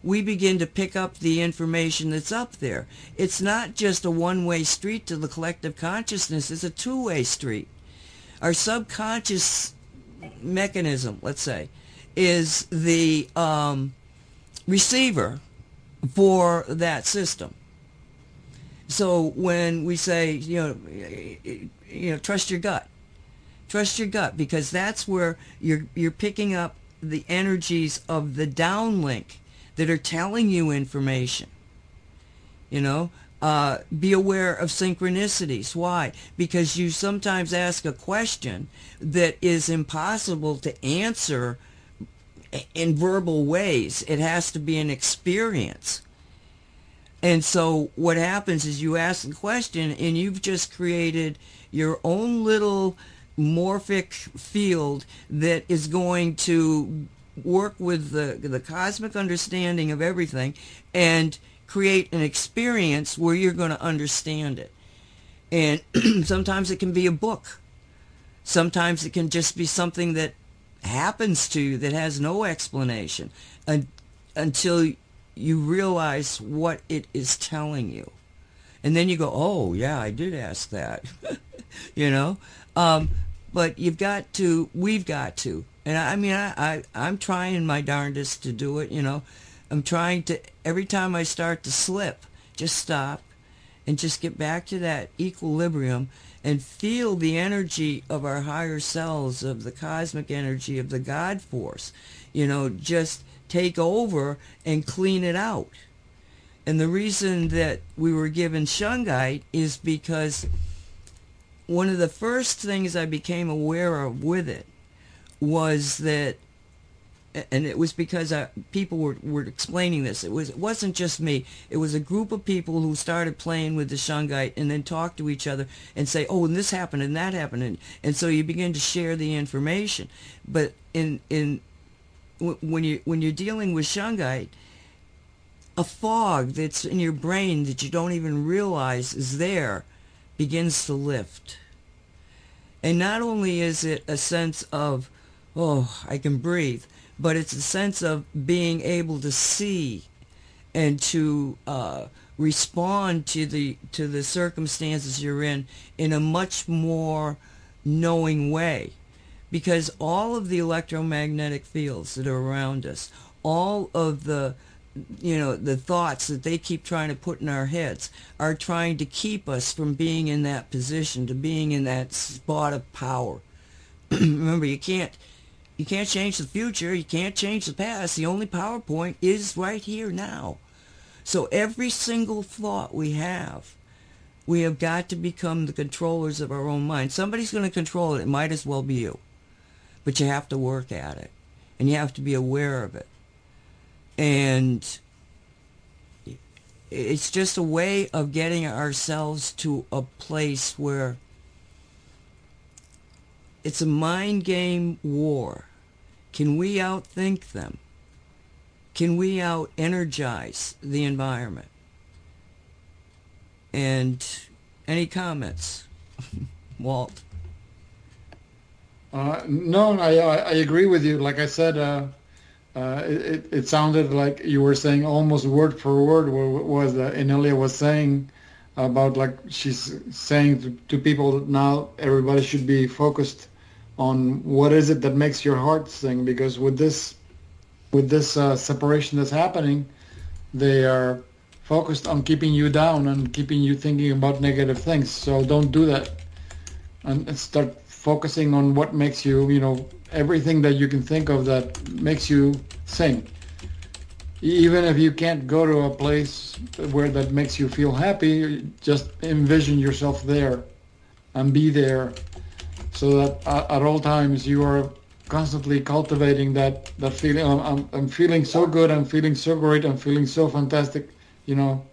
we begin to pick up the information that's up there. It's not just a one-way street to the collective consciousness. It's a two-way street. Our subconscious mechanism, let's say, is the receiver for that system. So when we say, trust your gut, because that's where you're picking up the energies of the downlink that are telling you information. Be aware of synchronicities. Why? Because you sometimes ask a question that is impossible to answer in verbal ways. It has to be an experience. And so what happens is you ask the question and you've just created your own little morphic field that is going to work with the cosmic understanding of everything and create an experience where you're going to understand it. And sometimes it can be a book. Sometimes it can just be something that happens to you that has no explanation until you realize what it is telling you. And then you go, oh, yeah, I did ask that, you know? But we've got to. And I'm trying my darndest to do it, you know? I'm trying to, every time I start to slip, just stop and just get back to that equilibrium and feel the energy of our higher selves, of the cosmic energy, of the God force, you know, just take over and clean it out. And the reason that we were given Shungite is because one of the first things I became aware of with it was that, and it was because people were explaining this. It wasn't just me. It was a group of people who started playing with the Shungite and then talk to each other and say, oh, and this happened and that happened. And so you begin to share the information. But when you're dealing with Shungite, a fog that's in your brain that you don't even realize is there begins to lift. And not only is it a sense of, oh, I can breathe, but it's a sense of being able to see and to respond to the circumstances you're in a much more knowing way. Because all of the electromagnetic fields that are around us, all of the, you know, the thoughts that they keep trying to put in our heads are trying to keep us from being in that position, to being in that spot of power. Remember, you can't change the future. You can't change the past. The only power point is right here now. So every single thought we have got to become the controllers of our own mind. Somebody's going to control it. It might as well be you. But you have to work at it. And you have to be aware of it. And it's just a way of getting ourselves to a place where it's a mind game war. Can we outthink them? Can we out-energize the environment? And any comments, Walt? No, I agree with you. Like I said, it sounded like you were saying almost word for word what Inelia was saying about, like she's saying to people now, everybody should be focused on what is it that makes your heart sing, because with this separation that's happening, they are focused on keeping you down and keeping you thinking about negative things. So don't do that, and start focusing on what makes you, you know, everything that you can think of that makes you sing. Even if you can't go to a place where that makes you feel happy, just envision yourself there and be there, so that at all times you are constantly cultivating that feeling. I'm feeling so good, I'm feeling so great, I'm feeling so fantastic, you know.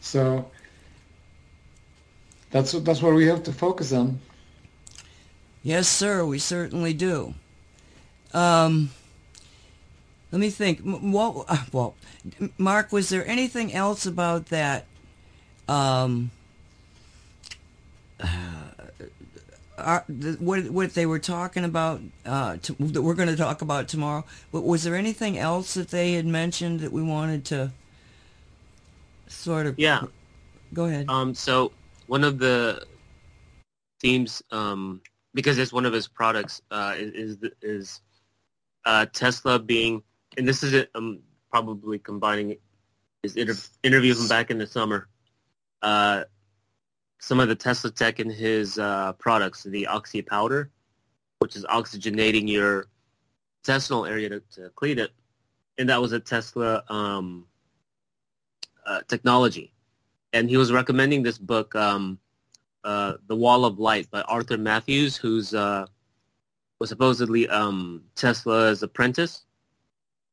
So that's what we have to focus on. Yes, sir, we certainly do. Let me think. Well, Mark, was there anything else about that what they were talking about that we're going to talk about tomorrow? But was there anything else that they had mentioned that we wanted to sort of? Yeah. Go ahead. So one of the themes, because it's one of his products, is Tesla being, and this is probably combining his interview from back in the summer. Some of the Tesla tech in his products, the Oxy powder, which is oxygenating your intestinal area to clean it, and that was a Tesla technology. And he was recommending this book, The Wall of Light by Arthur Matthews, who's was supposedly Tesla's apprentice.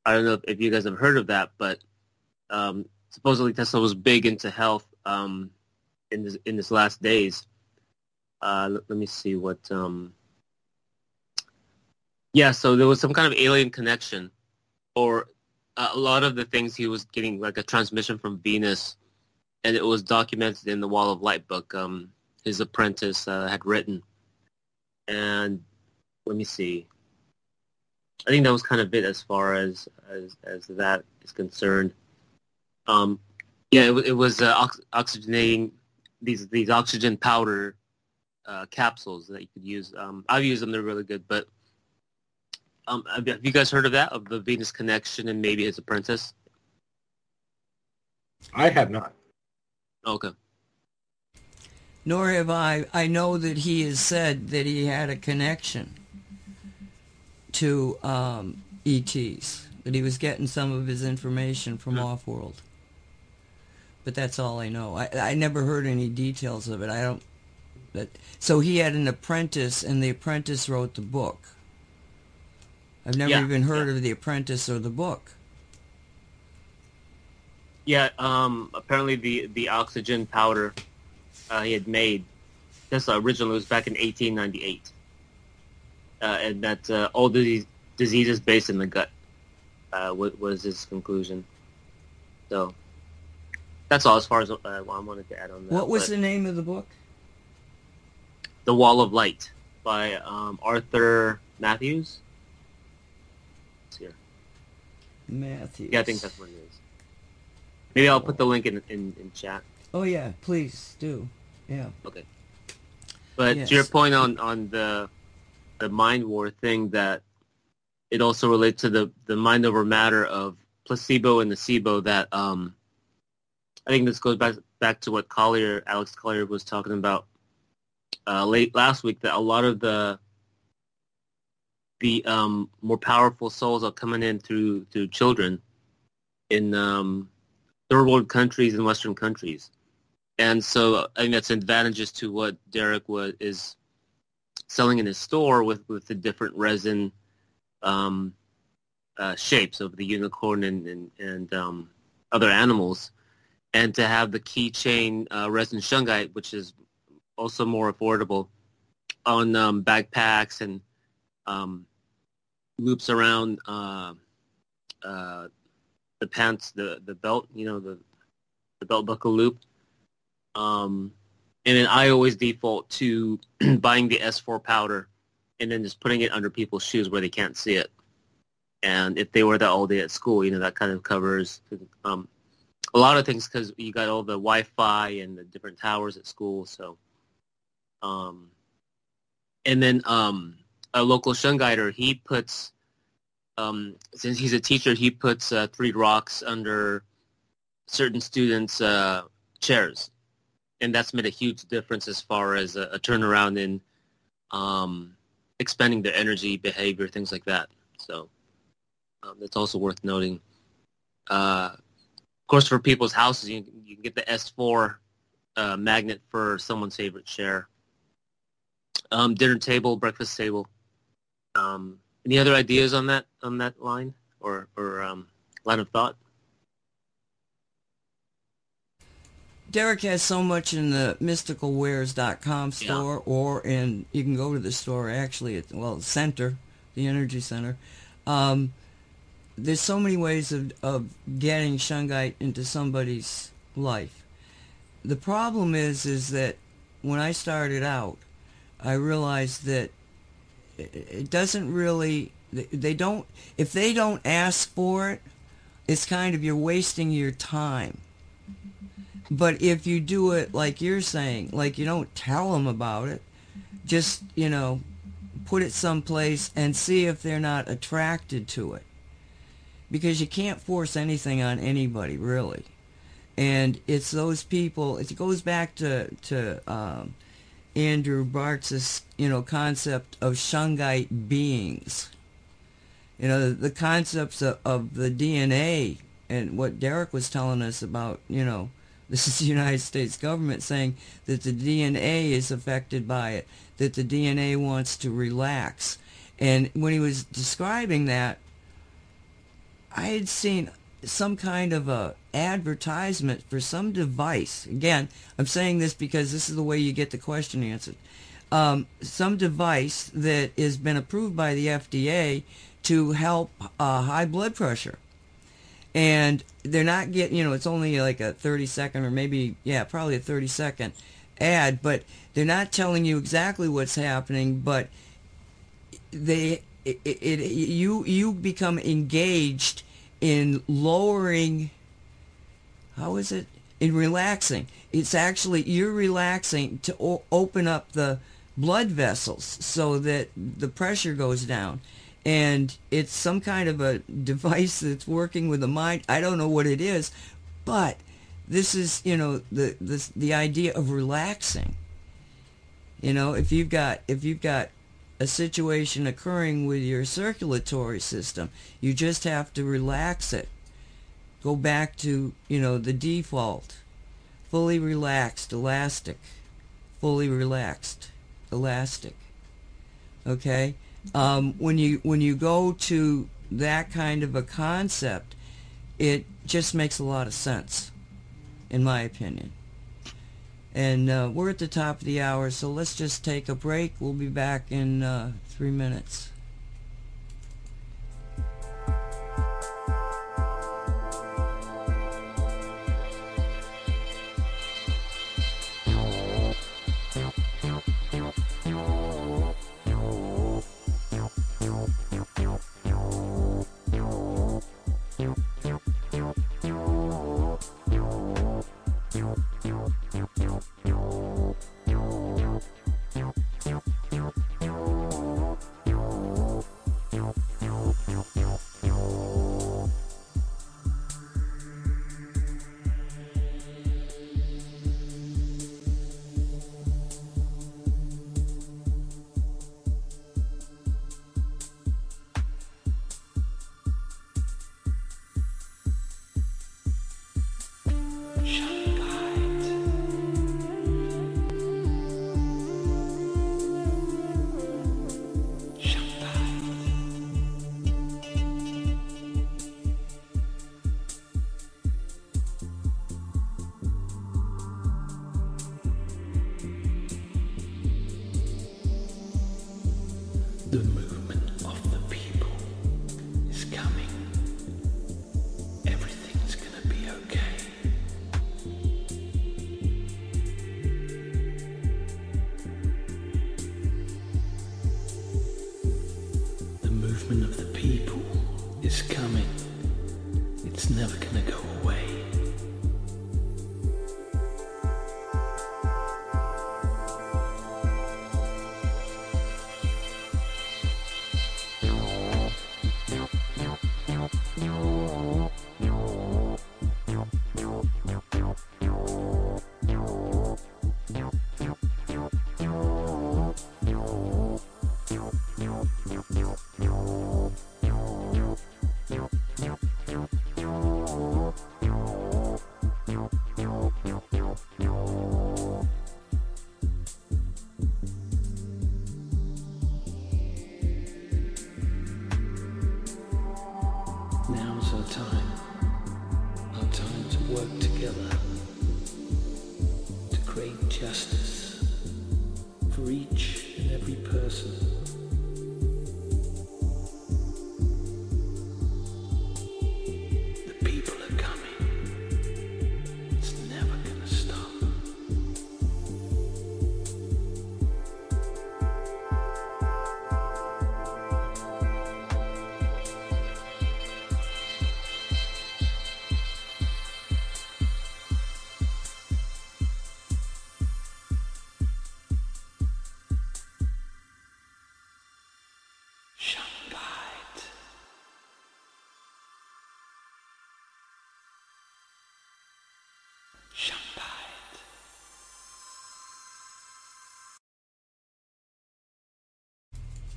I don't know if you guys have heard of that, but supposedly Tesla was big into health in his last days. Let me see what... Yeah, so there was some kind of alien connection, or a lot of the things he was getting, like a transmission from Venus, and it was documented in the Wall of Light book his apprentice had written. And let me see. I think that was kind of it as far as that is concerned. Yeah, it was oxygenating these oxygen powder capsules that you could use. I've used them; they're really good. But have you guys heard of that, of the Venus connection and maybe his apprentice? I have not. Okay. Nor have I. I know that he has said that he had a connection to ETs, that he was getting some of his information from off-world. But that's all I know. I never heard any details of it. I don't. But, so he had an apprentice, and the apprentice wrote the book. I've never even heard of the apprentice or the book. Yeah, apparently the oxygen powder he had made, Tesla originally was back in 1898. And that all these diseases based in the gut was his conclusion. So that's all as far as I wanted to add on that. What was the name of the book? The Wall of Light by Arthur Matthews. It's here. Matthews. Yeah, I think that's what it is. Maybe I'll put the link in chat. Oh, yeah, please do. Yeah. Okay. But to your point on the mind war thing, that it also relates to the mind over matter of placebo and the SIBO, that I think this goes back to what Alex Collier was talking about late last week, that a lot of the more powerful souls are coming in through children in third world countries and Western countries. And so I think that's advantageous to what Derek is selling in his store with the different resin shapes of the unicorn and other animals, and to have the keychain resin shungite, which is also more affordable, on backpacks and loops around the pants, the belt, the belt buckle loop. And then I always default to buying the S4 powder and then just putting it under people's shoes where they can't see it. And if they wear that all day at school, that kind of covers a lot of things, because you got all the Wi-Fi and the different towers at school. So, and then a local Shungiter, he puts, since he's a teacher, he puts 3 rocks under certain students' chairs. And that's made a huge difference as far as a turnaround in expending their energy, behavior, things like that. So that's also worth noting. Of course, for people's houses, you can get the S4 magnet for someone's favorite chair. Dinner table, breakfast table. Any other ideas on that line or line of thought? Derek has so much in the mysticalwares.com store, or in, you can go to the store actually at the Energy Center. There's so many ways of getting Shungite into somebody's life. The problem is that when I started out, I realized that it doesn't really, if they don't ask for it, it's kind of, you're wasting your time. But if you do it like you're saying, like you don't tell them about it, just, put it someplace and see if they're not attracted to it. Because you can't force anything on anybody, really. And it's those people, it goes back to Andrew Bartz's, concept of Shungite beings. The concepts of the DNA and what Derek was telling us about, you know, this is the United States government saying that the DNA is affected by it, that the DNA wants to relax. And when he was describing that, I had seen some kind of a advertisement for some device. Again, I'm saying this because this is the way you get the question answered. Some device that has been approved by the FDA to help high blood pressure. And they're not getting, you know, it's only like a 30-second or maybe, yeah, probably a 30-second ad, but they're not telling you exactly what's happening, but they, you become engaged in lowering, how is it? In relaxing. It's actually, you're relaxing to open up the blood vessels so that the pressure goes down. And it's some kind of a device that's working with the mind. I don't know what it is, but this is, you know, the idea of relaxing. You know, if you've got a situation occurring with your circulatory system, you just have to relax it. Go back to, you know, the default. Fully relaxed, elastic. Fully relaxed, elastic. Okay? When you go to that kind of a concept, it just makes a lot of sense, in my opinion. And we're at the top of the hour, so let's just take a break. We'll be back in 3 minutes.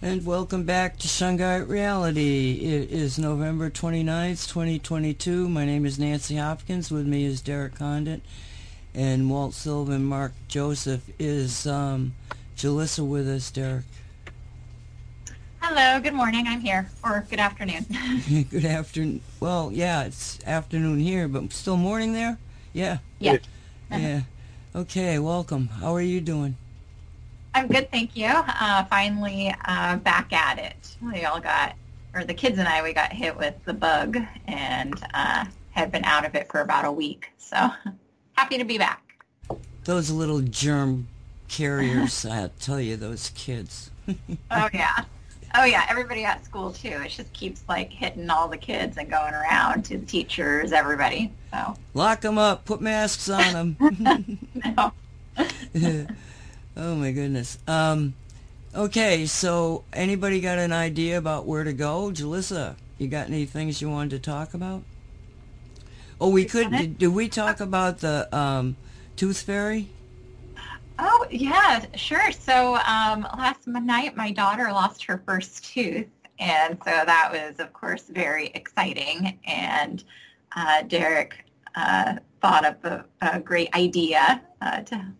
And welcome back to Shungite Reality. It is November 29th, 2022. My name is Nancy Hopkins. With me is Derek Condit. And Walt Silva and Mark Joseph. Is Julissa with us, Derek? Hello. Good morning. I'm here. Or good afternoon. Good afternoon. Well, yeah, it's afternoon here, but still morning there? Yeah. Yeah. Yeah. Okay, welcome. How are you doing? I'm good, thank you. Finally, back at it. The kids and I, we got hit with the bug and had been out of it for about a week. So happy to be back. Those little germ carriers, I tell you, those kids. Oh, yeah. Everybody at school, too. It just keeps, hitting all the kids and going around to the teachers, everybody. So lock them up. Put masks on them. No. Oh, my goodness. Okay, so anybody got an idea about where to go? Julissa, you got any things you wanted to talk about? Oh, we could. Did we talk about the tooth fairy? Oh, yeah, sure. So last night, my daughter lost her first tooth, and so that was, of course, very exciting. And Derek thought of a great idea to,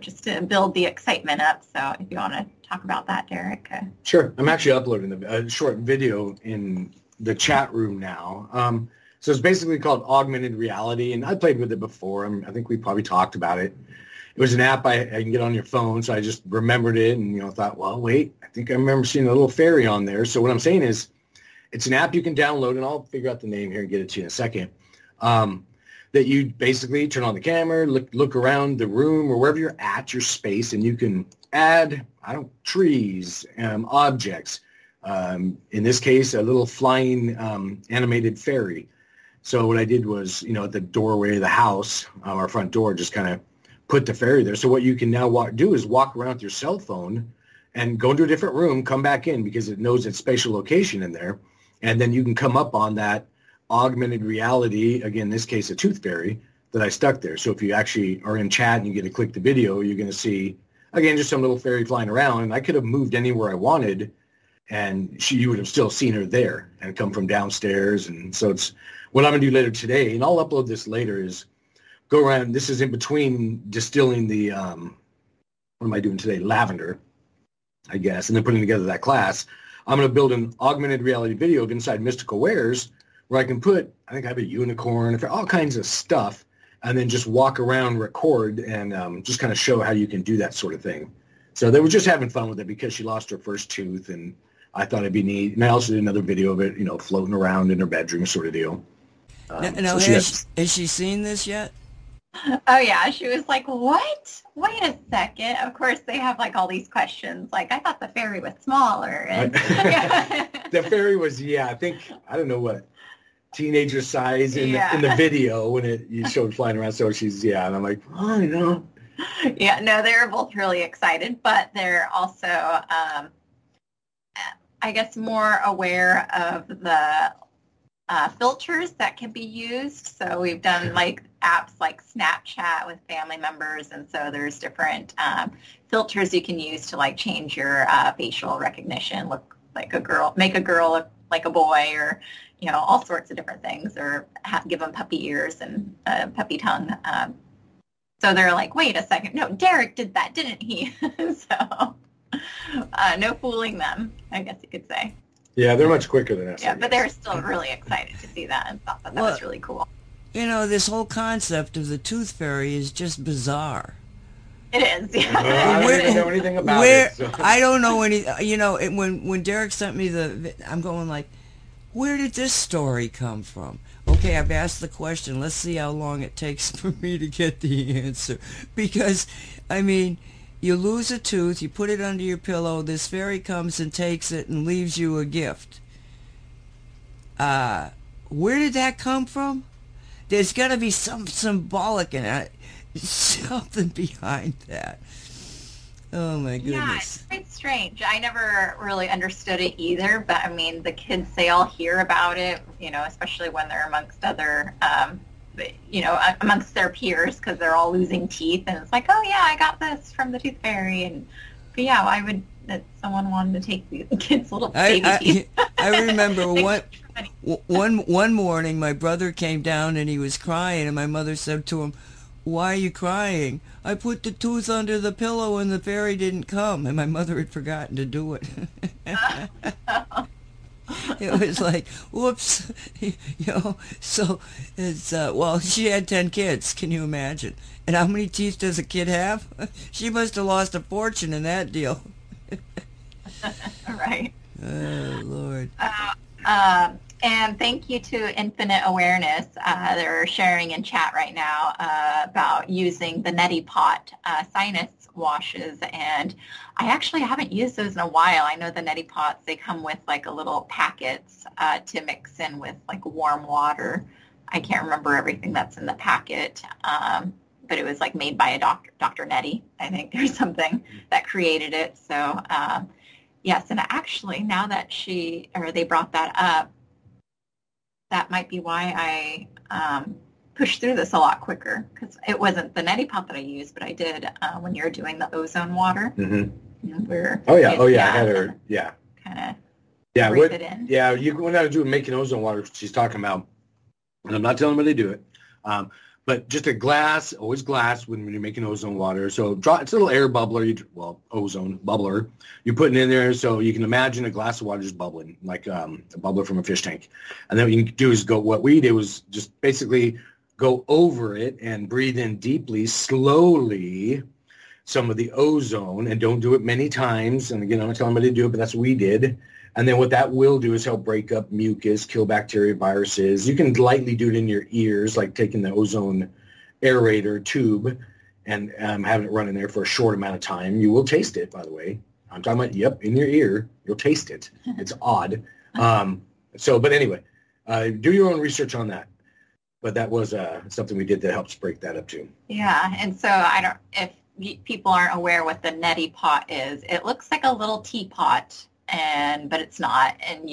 just to build the excitement up. So if you want to talk about that, Derek. Sure. I'm actually uploading a short video in the chat room now. So it's basically called Augmented Reality, and I played with it before. I think we probably talked about it. It was an app I can get on your phone, so I just remembered it and, thought, well, wait, I think I remember seeing a little fairy on there. So what I'm saying is it's an app you can download, and I'll figure out the name here and get it to you in a second, that you basically turn on the camera, look around the room or wherever you're at, your space, and you can add, trees, objects, in this case, a little flying animated fairy. So what I did was, at the doorway of the house, our front door, just kind of put the fairy there. So what you can now do is walk around with your cell phone and go into a different room, come back in because it knows its spatial location in there. And then you can come up on that augmented reality, again, in this case, a tooth fairy that I stuck there. So if you actually are in chat and you get to click the video, you're going to see, again, just some little fairy flying around. And I could have moved anywhere I wanted and you would have still seen her there and come from downstairs. And so it's what I'm going to do later today, and I'll upload this later, is go around. This is in between distilling the, what am I doing today? Lavender, I guess, and then putting together that class. I'm going to build an augmented reality video inside Mystical Wares where I can put, I think I have a unicorn, all kinds of stuff, and then just walk around, record, and just kind of show how you can do that sort of thing. So they were just having fun with it because she lost her first tooth, and I thought it'd be neat. And I also did another video of it, floating around in her bedroom sort of deal. Now, so has she seen this yet? Oh, yeah. She was like, what? Wait a second. Of course, they have, all these questions. I thought the fairy was smaller. And The fairy was, teenager size in the video when you showed flying around. So she's, and I'm like, oh, Yeah, no, they were both really excited, but they're also, more aware of the filters that can be used. So we've done apps like Snapchat with family members, and so there's different filters you can use to change your facial recognition, look like a girl, make a girl look like a boy, or all sorts of different things, or give them puppy ears and a puppy tongue. So they're like, wait a second, no, Derek did that, didn't he? So no fooling them, I guess you could say. Yeah, they're much quicker than us. Yeah, but they're still really excited to see that and thought that was really cool. This whole concept of the tooth fairy is just bizarre. It is. Yeah. I don't know anything about it. So. I don't know any. When Derek sent me the, I'm going where did this story come from? Okay, I've asked the question. Let's see how long it takes for me to get the answer. Because, you lose a tooth, you put it under your pillow, this fairy comes and takes it and leaves you a gift. Where did that come from? There's got to be some symbolic in it, something behind that. Oh, my goodness. Yeah, it's quite strange. I never really understood it either, but, the kids, they all hear about it, especially when they're amongst other, amongst their peers, because they're all losing teeth, and it's like, oh, yeah, I got this from the tooth fairy, and, but, yeah, I would that someone wanted to take the kids' little baby teeth. I remember one morning my brother came down and he was crying, and my mother said to him, "Why are you crying?" "I put the tooth under the pillow and the fairy didn't come," and my mother had forgotten to do it. It was like, whoops, so it's, well, she had 10 kids, can you imagine? And how many teeth does a kid have? She must have lost a fortune in that deal. Right. Oh, Lord. And thank you to Infinite Awareness. They're sharing in chat right now about using the neti pot sinus washes, and I actually haven't used those in a while. I know the neti pots, they come with like a little packets to mix in with like warm water. I can't remember everything that's in the packet, but it was like made by a doctor, Dr. Neti, I think, or something that created it. So yes, and actually now that they brought that up, that might be why I pushed through this a lot quicker, because it wasn't the neti pot that I used, but I did when you were doing the ozone water. Mm-hmm. I had her. Yeah. Kind of. Yeah. When I was doing making ozone water, she's talking about, and I'm not telling them how they do it, but just a glass, always glass when you're making ozone water. So it's a little air bubbler, ozone bubbler. You're putting in there, so you can imagine a glass of water just bubbling, like a bubbler from a fish tank. And then what you can do is what we did was just basically go over it and breathe in deeply, slowly, some of the ozone, and don't do it many times. And again, I'm not telling anybody to do it, but that's what we did. And then what that will do is help break up mucus, kill bacteria, viruses. You can lightly do it in your ears, like taking the ozone aerator tube and having it run in there for a short amount of time. You will taste it, by the way. I'm talking about, in your ear, you'll taste it. It's odd. But anyway, do your own research on that. But that was something we did that helps break that up too. Yeah, and so if people aren't aware what the neti pot is, it looks like a little teapot. But it's not, and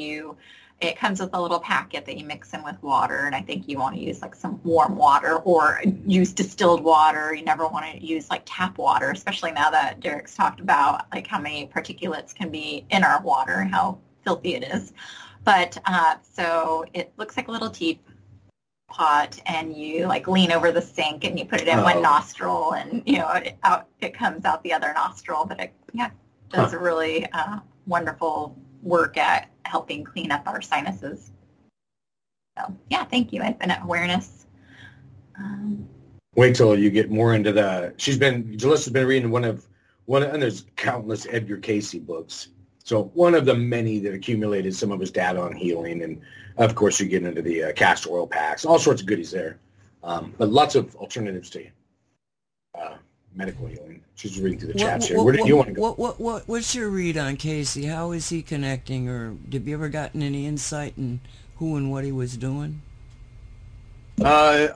it comes with a little packet that you mix in with water, and I think you want to use like some warm water or use distilled water. You never want to use like tap water, especially now that Derek's talked about like how many particulates can be in our water and how filthy it is. But so it looks like a little teapot, and you like lean over the sink and you put it in one nostril, and it comes out the other nostril. But it does really wonderful work at helping clean up our sinuses. So yeah, thank you, Infinite Awareness. Wait till you get more into the. Julissa's been reading and there's countless Edgar Cayce books. So one of the many that accumulated some of his data on healing, and of course you get into the castor oil packs, all sorts of goodies there. But lots of alternatives to medical healing. She's reading through the chats here. Where do you want to go? What's your read on Casey? How is he connecting, or have you ever gotten any insight in who and what he was doing? I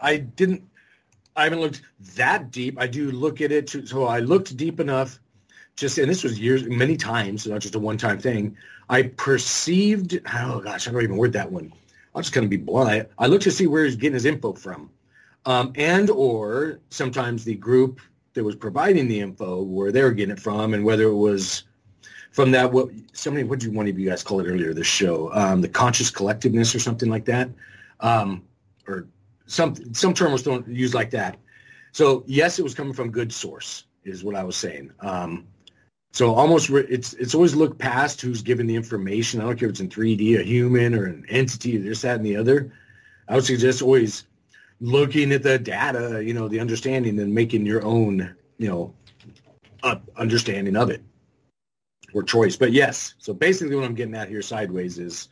haven't looked that deep. I do look at it, so I looked deep enough, and this was many times, so not just a one-time thing. I perceived, I don't even word that one. I'll just kind of be blunt. I looked to see where he's getting his info from. And or sometimes the group that was providing the info, where they were getting it from, and whether it was from that, one of you guys called it earlier this show, the conscious collectiveness or something like that, or some term was used like that. So yes, it was coming from good source is what I was saying. So almost it's always look past who's giving the information. I don't care if it's in 3D, a human, or an entity, this, that, and the other. I would suggest always looking at the data, the understanding, and making your own, understanding of it or choice. But yes, so basically what I'm getting at here sideways is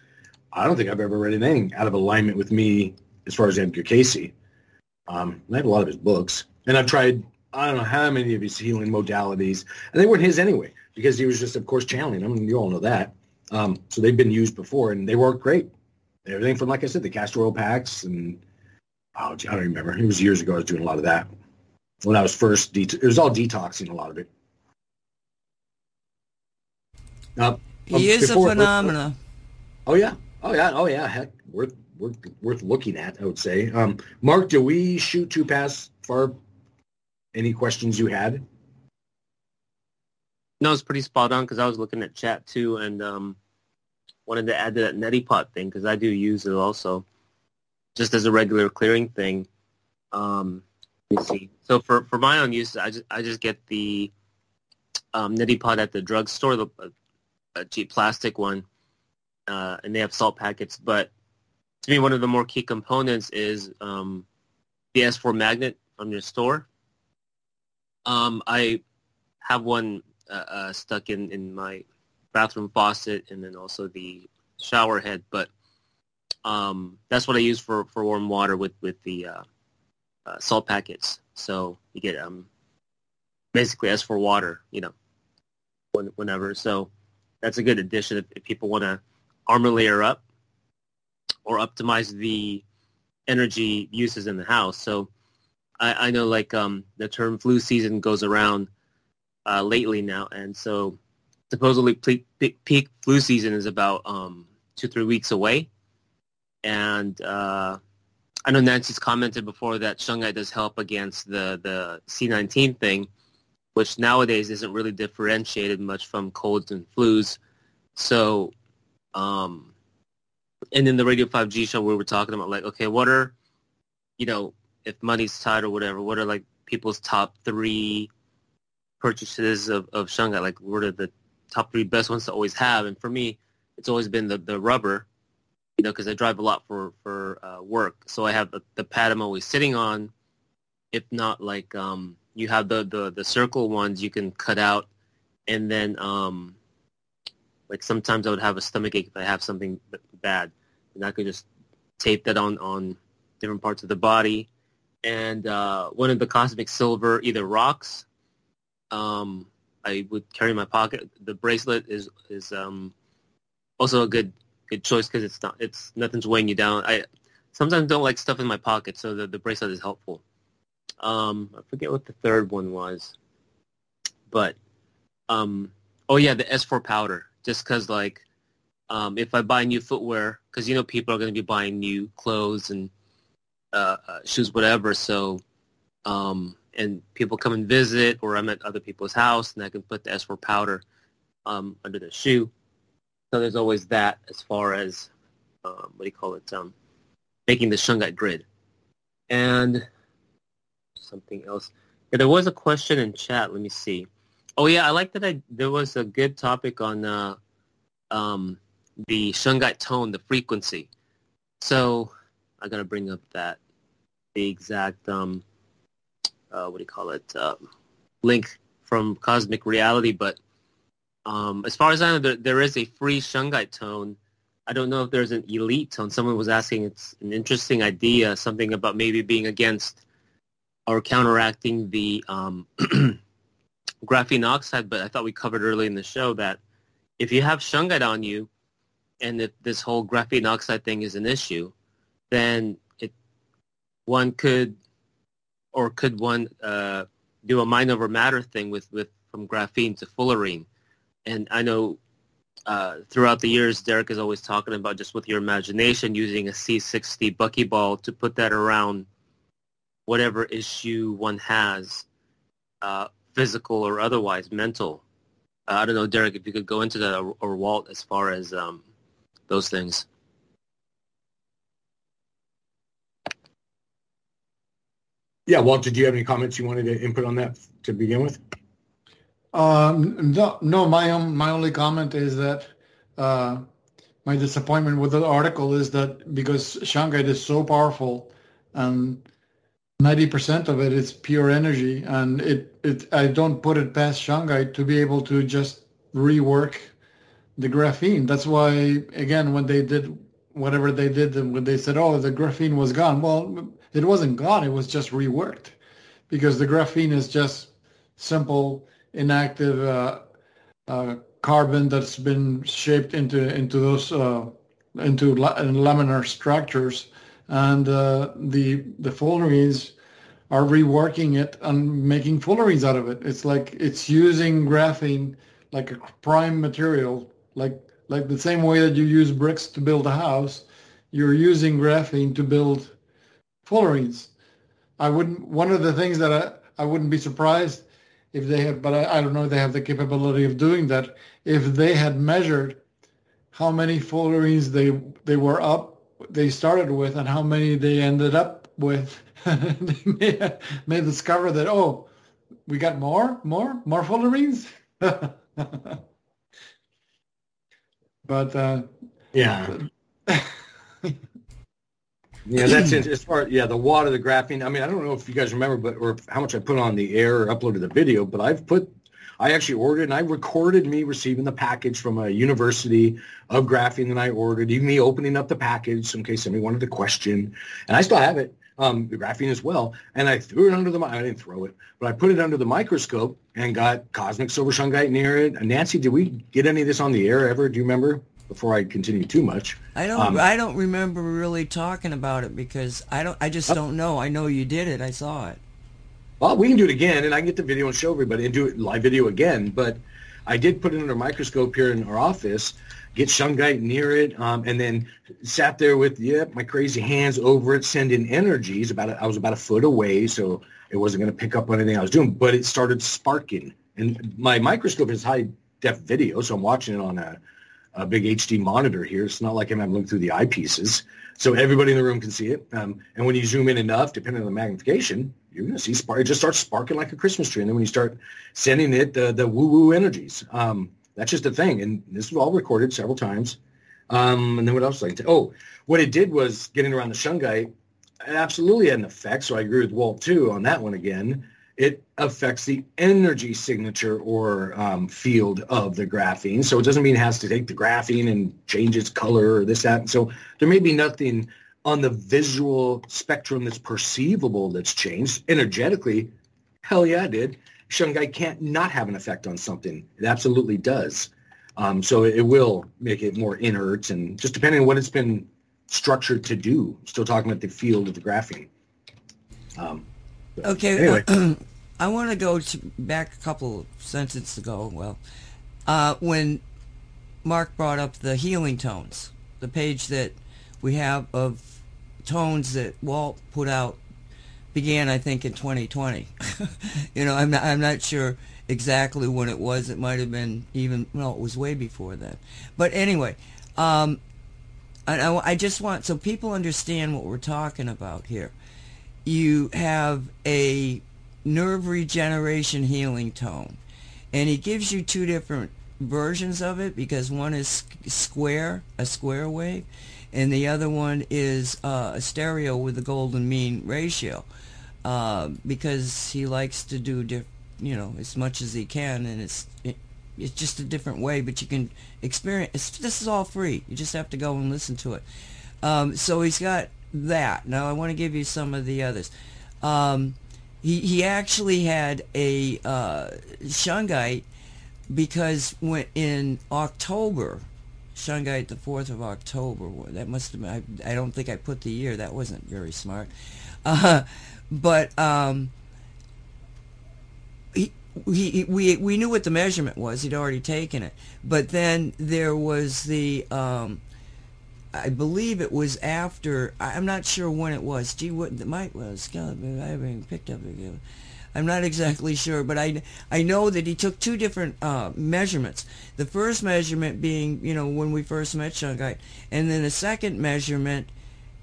I don't think I've ever read anything out of alignment with me as far as Edgar Cayce. I have a lot of his books, and I've tried I don't know how many of his healing modalities, and they weren't his anyway because he was just, of course, channeling them. You all know that. So they've been used before, and they work great. Everything from, like I said, the castor oil packs and I don't remember. It was years ago. I was doing a lot of that when I was first. It was all detoxing, a lot of it. He is a phenomenon. Oh yeah. Heck, worth looking at, I would say. Mark, do we shoot too far? Any questions you had? No, it's pretty spot on because I was looking at chat too and wanted to add to that neti pot thing because I do use it also just as a regular clearing thing. Let me see. So for my own use, I just get the neti pot at the drugstore, a cheap plastic one, and they have salt packets. But to me, one of the more key components is the S4 magnet from your store. I have one stuck in my bathroom faucet and then also the shower head, but that's what I use for warm water with the salt packets. So you get basically as for water, you know, whenever. So that's a good addition if people want to armor layer up or optimize the energy uses in the house. So I know like the term flu season goes around lately now, and so supposedly peak flu season is about 2-3 weeks away. And I know Nancy's commented before that Shungite does help against the C19 thing, which nowadays isn't really differentiated much from colds and flus. So, and in the Radio 5G show, we were talking about like, okay, what are, you know, if money's tight or whatever, what are like people's top three purchases of Shungite? Like, what are the top three best ones to always have? And for me, it's always been the rubber, you know, because I drive a lot for work. So I have the pad I'm always sitting on. If not, like, you have the circle ones you can cut out. And then, like, sometimes I would have a stomach ache if I have something bad. And I could just tape that on different parts of the body. And one of the Cosmic Silver either rocks. I would carry in my pocket. The bracelet is also a good choice because it's nothing's weighing you down. I sometimes don't like stuff in my pocket, so the bracelet is helpful. I forget what the third one was, but oh yeah, the S4 powder. Just because like if I buy new footwear, because you know people are going to be buying new clothes and shoes, whatever. So. And people come and visit, or I'm at other people's house, and I can put the S4 powder under the shoe. So there's always that as far as, making the Shungite grid. And something else. Yeah, there was a question in chat. Let me see. Oh, yeah, I like that there was a good topic on the Shungite tone, the frequency. So I got to bring up the exact... link from Cosmic Reality, but as far as I know, there is a free Shungite tone. I don't know if there's an elite tone. Someone was asking, it's an interesting idea, something about maybe being against or counteracting the graphene oxide, but I thought we covered early in the show that if you have Shungite on you, and if this whole graphene oxide thing is an issue, then one could do a mind over matter thing with from graphene to fullerene. And I know throughout the years, Derek is always talking about just with your imagination using a C60 buckyball to put that around whatever issue one has, physical or otherwise, mental. I don't know, Derek, if you could go into that or Walt as far as those things. Yeah, Walt, did you have any comments you wanted to input on that to begin with? No. My only comment is that my disappointment with the article is that because Shungite is so powerful, 90% of it is pure energy, and I don't put it past Shungite to be able to just rework the graphene. That's why, again, when they did whatever they did, when they said, "Oh, the graphene was gone," well. It wasn't gone, it was just reworked because the graphene is just simple, inactive carbon that's been shaped into those laminar structures, and the fullerenes are reworking it and making fullerenes out of it. It's like it's using graphene like a prime material, like the same way that you use bricks to build a house, you're using graphene to build fullerenes. One of the things that I wouldn't be surprised if they had, but I don't know if they have the capability of doing that. If they had measured how many fullerenes they were up, they started with, and how many they ended up with, they may discover that, oh, we got more fullerenes. But yeah. Yeah, that's it. As far, yeah, the water, the graphene. I mean, I don't know if you guys remember, but or how much I put on the air or uploaded the video, but I actually ordered, and I recorded me receiving the package from a university of graphene that I ordered, even me opening up the package in case somebody wanted to question, and I still have it, the graphene as well, and I threw it under the, I didn't throw it, but I put it under the microscope and got cosmic silver shungite near it. And Nancy, did we get any of this on the air ever? Do you remember? Before I continue too much, I don't remember really talking about it because I just don't know. I know you did it. I saw it. Well, we can do it again, and I can get the video and show everybody and do it live video again. But I did put it under a microscope here in our office, get shungite near it, and then sat there with my crazy hands over it, sending energies. I was about a foot away, so it wasn't going to pick up on anything I was doing. But it started sparking, and my microscope is high def video, so I'm watching it on a big HD monitor here. It's not like I'm looking through the eyepieces. So everybody in the room can see it. And when you zoom in enough, depending on the magnification, you're going to see spark. It just starts sparking like a Christmas tree. And then when you start sending it, the woo-woo energies, that's just a thing. And this was all recorded several times. And then what else was I going to say? Oh, what it did was getting around the shungite, it absolutely had an effect. So I agree with Walt, too, on that one again. It affects the energy signature or field of the graphene. So it doesn't mean it has to take the graphene and change its color or this, that. So there may be nothing on the visual spectrum that's perceivable that's changed. Energetically, hell yeah, it did. Shungite can't not have an effect on something. It absolutely does. So it will make it more inert, and just depending on what it's been structured to do. I'm still talking about the field of the graphene. Okay, anyway. I want to go back a couple sentences ago. Well, when Mark brought up the healing tones, the page that we have of tones that Walt put out began, I think, in 2020. I'm not sure exactly when it was. It might have been it was way before that. But anyway, I just want so people understand what we're talking about here. You have a nerve regeneration healing tone, and he gives you two different versions of it because one is a square wave, and the other one is a stereo with a golden mean ratio, because he likes to do as much as he can, and it's just a different way, but you can experience this is all free. You just have to go and listen to it. So he's got that. Now I want to give you some of the others. He actually had a shungite because when in October, shungite the 4th of October, that must have been, I don't think I put the year, that wasn't very smart. We knew what the measurement was, he'd already taken it. But then there was the I believe it was after, I'm not sure when it was. Gee, what it might was. God, I haven't even picked up it. I'm not exactly sure, but I know that he took two different measurements. The first measurement being, when we first met Shungite, and then the second measurement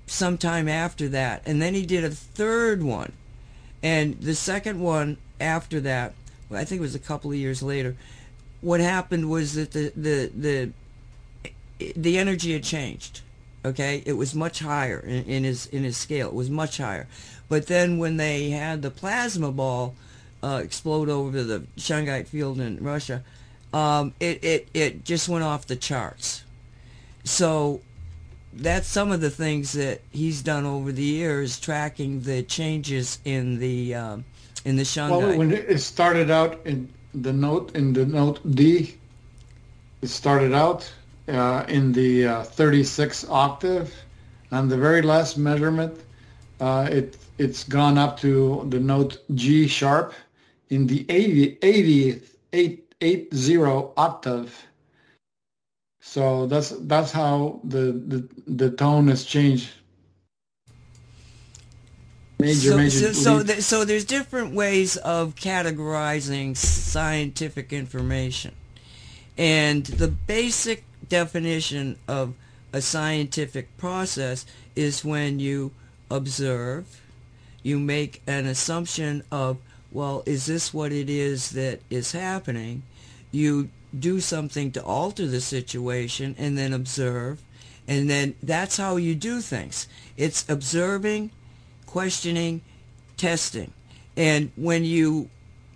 sometime after that. And then he did a third one. And the second one after that, I think it was a couple of years later, what happened was that the energy had changed, okay? It was much higher in his scale. It was much higher. But then when they had the plasma ball explode over the Shungite field in Russia, it just went off the charts. So that's some of the things that he's done over the years, tracking the changes in the Shungite. Well, when it started out in the note D, it started out in the 36th octave, and the very last measurement, it's gone up to the note G sharp in the 80th octave. So that's how the tone has changed. Major. So there's different ways of categorizing scientific information. And the basic definition of a scientific process is when you observe, you make an assumption of, well, is this what it is that is happening? You do something to alter the situation and then observe, and then that's how you do things. It's observing, questioning, testing. And when you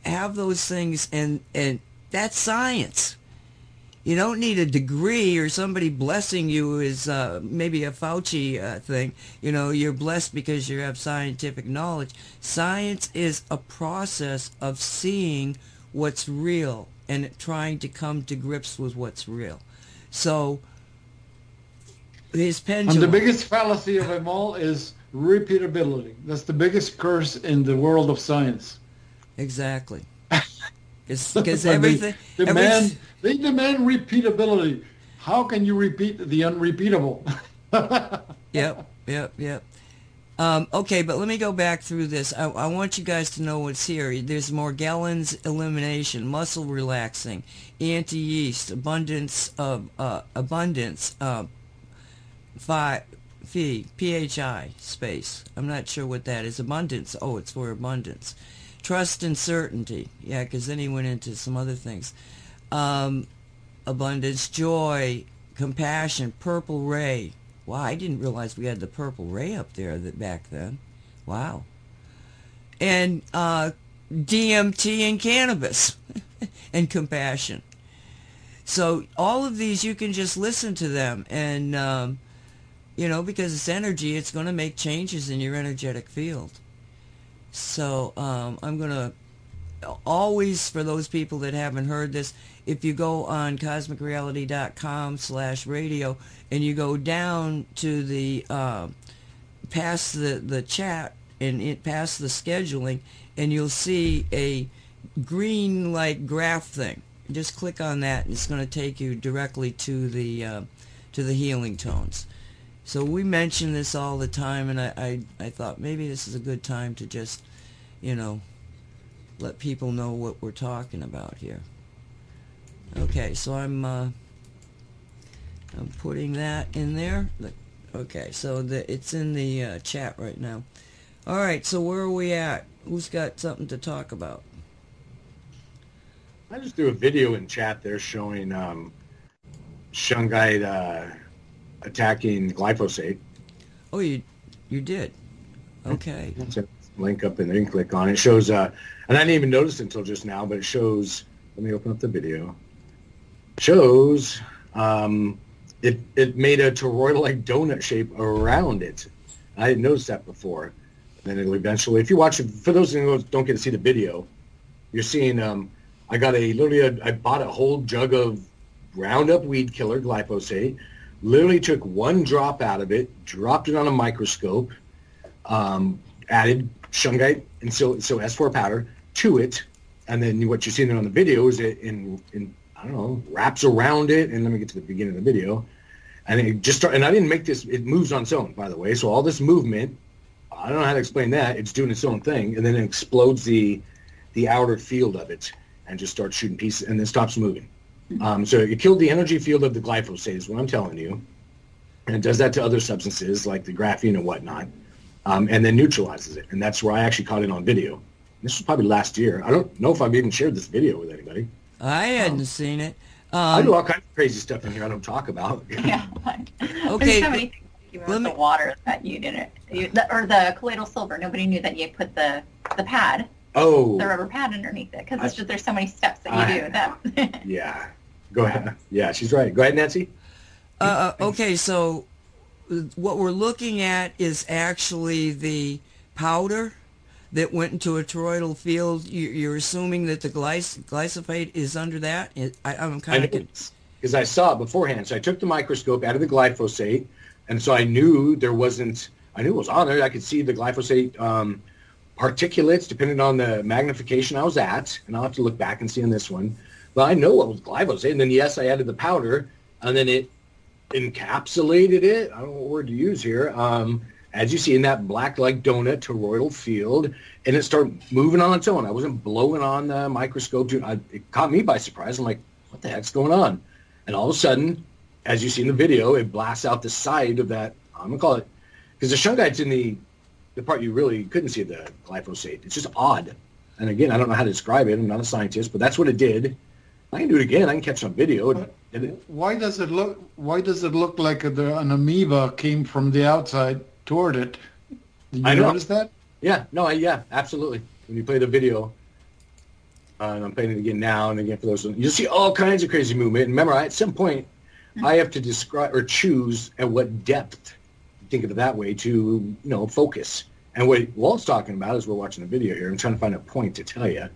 have those things, and that's science. You don't need a degree or somebody blessing you is maybe a Fauci thing. You know, you're blessed because you have scientific knowledge. Science is a process of seeing what's real and trying to come to grips with what's real. So his pendulum. And the biggest fallacy of them all is repeatability. That's the biggest curse in the world of science. Exactly. Because everything... They demand repeatability. How can you repeat the unrepeatable? Yep. Okay, but let me go back through this. I want you guys to know what's here. There's Morgellons elimination, muscle relaxing, anti-yeast, abundance of PHI space. I'm not sure what that is. Abundance. Oh, it's for abundance. Trust and certainty. Yeah, because then he went into some other things. Abundance, joy, compassion, purple ray. Wow, I didn't realize we had the purple ray up there back then. Wow. And DMT and cannabis and compassion. So all of these, you can just listen to them. And, because it's energy, it's going to make changes in your energetic field. So I'm going to... Always, for those people that haven't heard this, if you go on cosmicreality.com/radio and you go down to the past the chat and it past the scheduling, and you'll see a green like graph thing. Just click on that, and it's going to take you directly to the healing tones. So we mention this all the time, and I thought maybe this is a good time to just let people know what we're talking about here. Okay, so I'm putting that in there. Okay, so it's in the chat right now. All right, so where are we at? Who's got something to talk about? I just do a video in chat there showing Shungite attacking glyphosate. Oh, you did? Okay. That's it. Link up and then click on it. It shows and I didn't even notice until just now, but it shows, let me open up the video, shows it made a toroidal like donut shape around it. I didn't notice that before. Then it'll eventually, if you watch it, for those who don't get to see the video, you're seeing I bought a whole jug of Roundup weed killer glyphosate, literally took one drop out of it, dropped it on a microscope, added Shungite and so S4 powder to it, and then what you're seeing there on the video is it in I don't know, wraps around it, and let me get to the beginning of the video, and it just started. And I didn't make this; it moves on its own, by the way. So all this movement, I don't know how to explain that. It's doing its own thing, and then it explodes the outer field of it and just starts shooting pieces, and then stops moving. So it killed the energy field of the glyphosate, is what I'm telling you, and it does that to other substances like the graphene and whatnot. And then neutralizes it, and that's where I actually caught it on video. This was probably last year. I don't know if I've even shared this video with anybody. I hadn't seen it. I do all kinds of crazy stuff in here I don't talk about. Yeah. Okay. So many things with the water that you didn't, or the colloidal silver. Nobody knew that you put the pad. Oh. The rubber pad underneath it, because there's so many steps that you do with that. Yeah. Go ahead. Yeah, she's right. Go ahead, Nancy. Okay, so. What we're looking at is actually the powder that went into a toroidal field. You're assuming that the glyphosate is under that? I'm kind of confused. Because I saw it beforehand. So I took the microscope out of the glyphosate, and so I knew there wasn't... I knew it was on there. I could see the glyphosate particulates, depending on the magnification I was at, and I'll have to look back and see on this one. But I know what was glyphosate, and then, yes, I added the powder, and then it encapsulated it. I don't know what word to use here. as you see in that black like donut toroidal field, and it started moving on its own. I wasn't blowing on the microscope. It caught me by surprise. I'm like, what the heck's going on? And all of a sudden, as you see in the video, it blasts out the side of that, I'm going to call it, because the shungite's in the part you really couldn't see, the glyphosate. It's just odd. And again, I don't know how to describe it. I'm not a scientist, but that's what it did. I can do it again. I can catch on video. Why does it look like an amoeba came from the outside toward it? Did you notice that? Yeah. No. Yeah. Absolutely. When you play the video, and I'm playing it again now and again for those, you'll see all kinds of crazy movement. And remember, at some point, I have to describe or choose at what depth. Think of it that way to focus. And what Walt's talking about is we're watching the video here. I'm trying to find a point to tell you.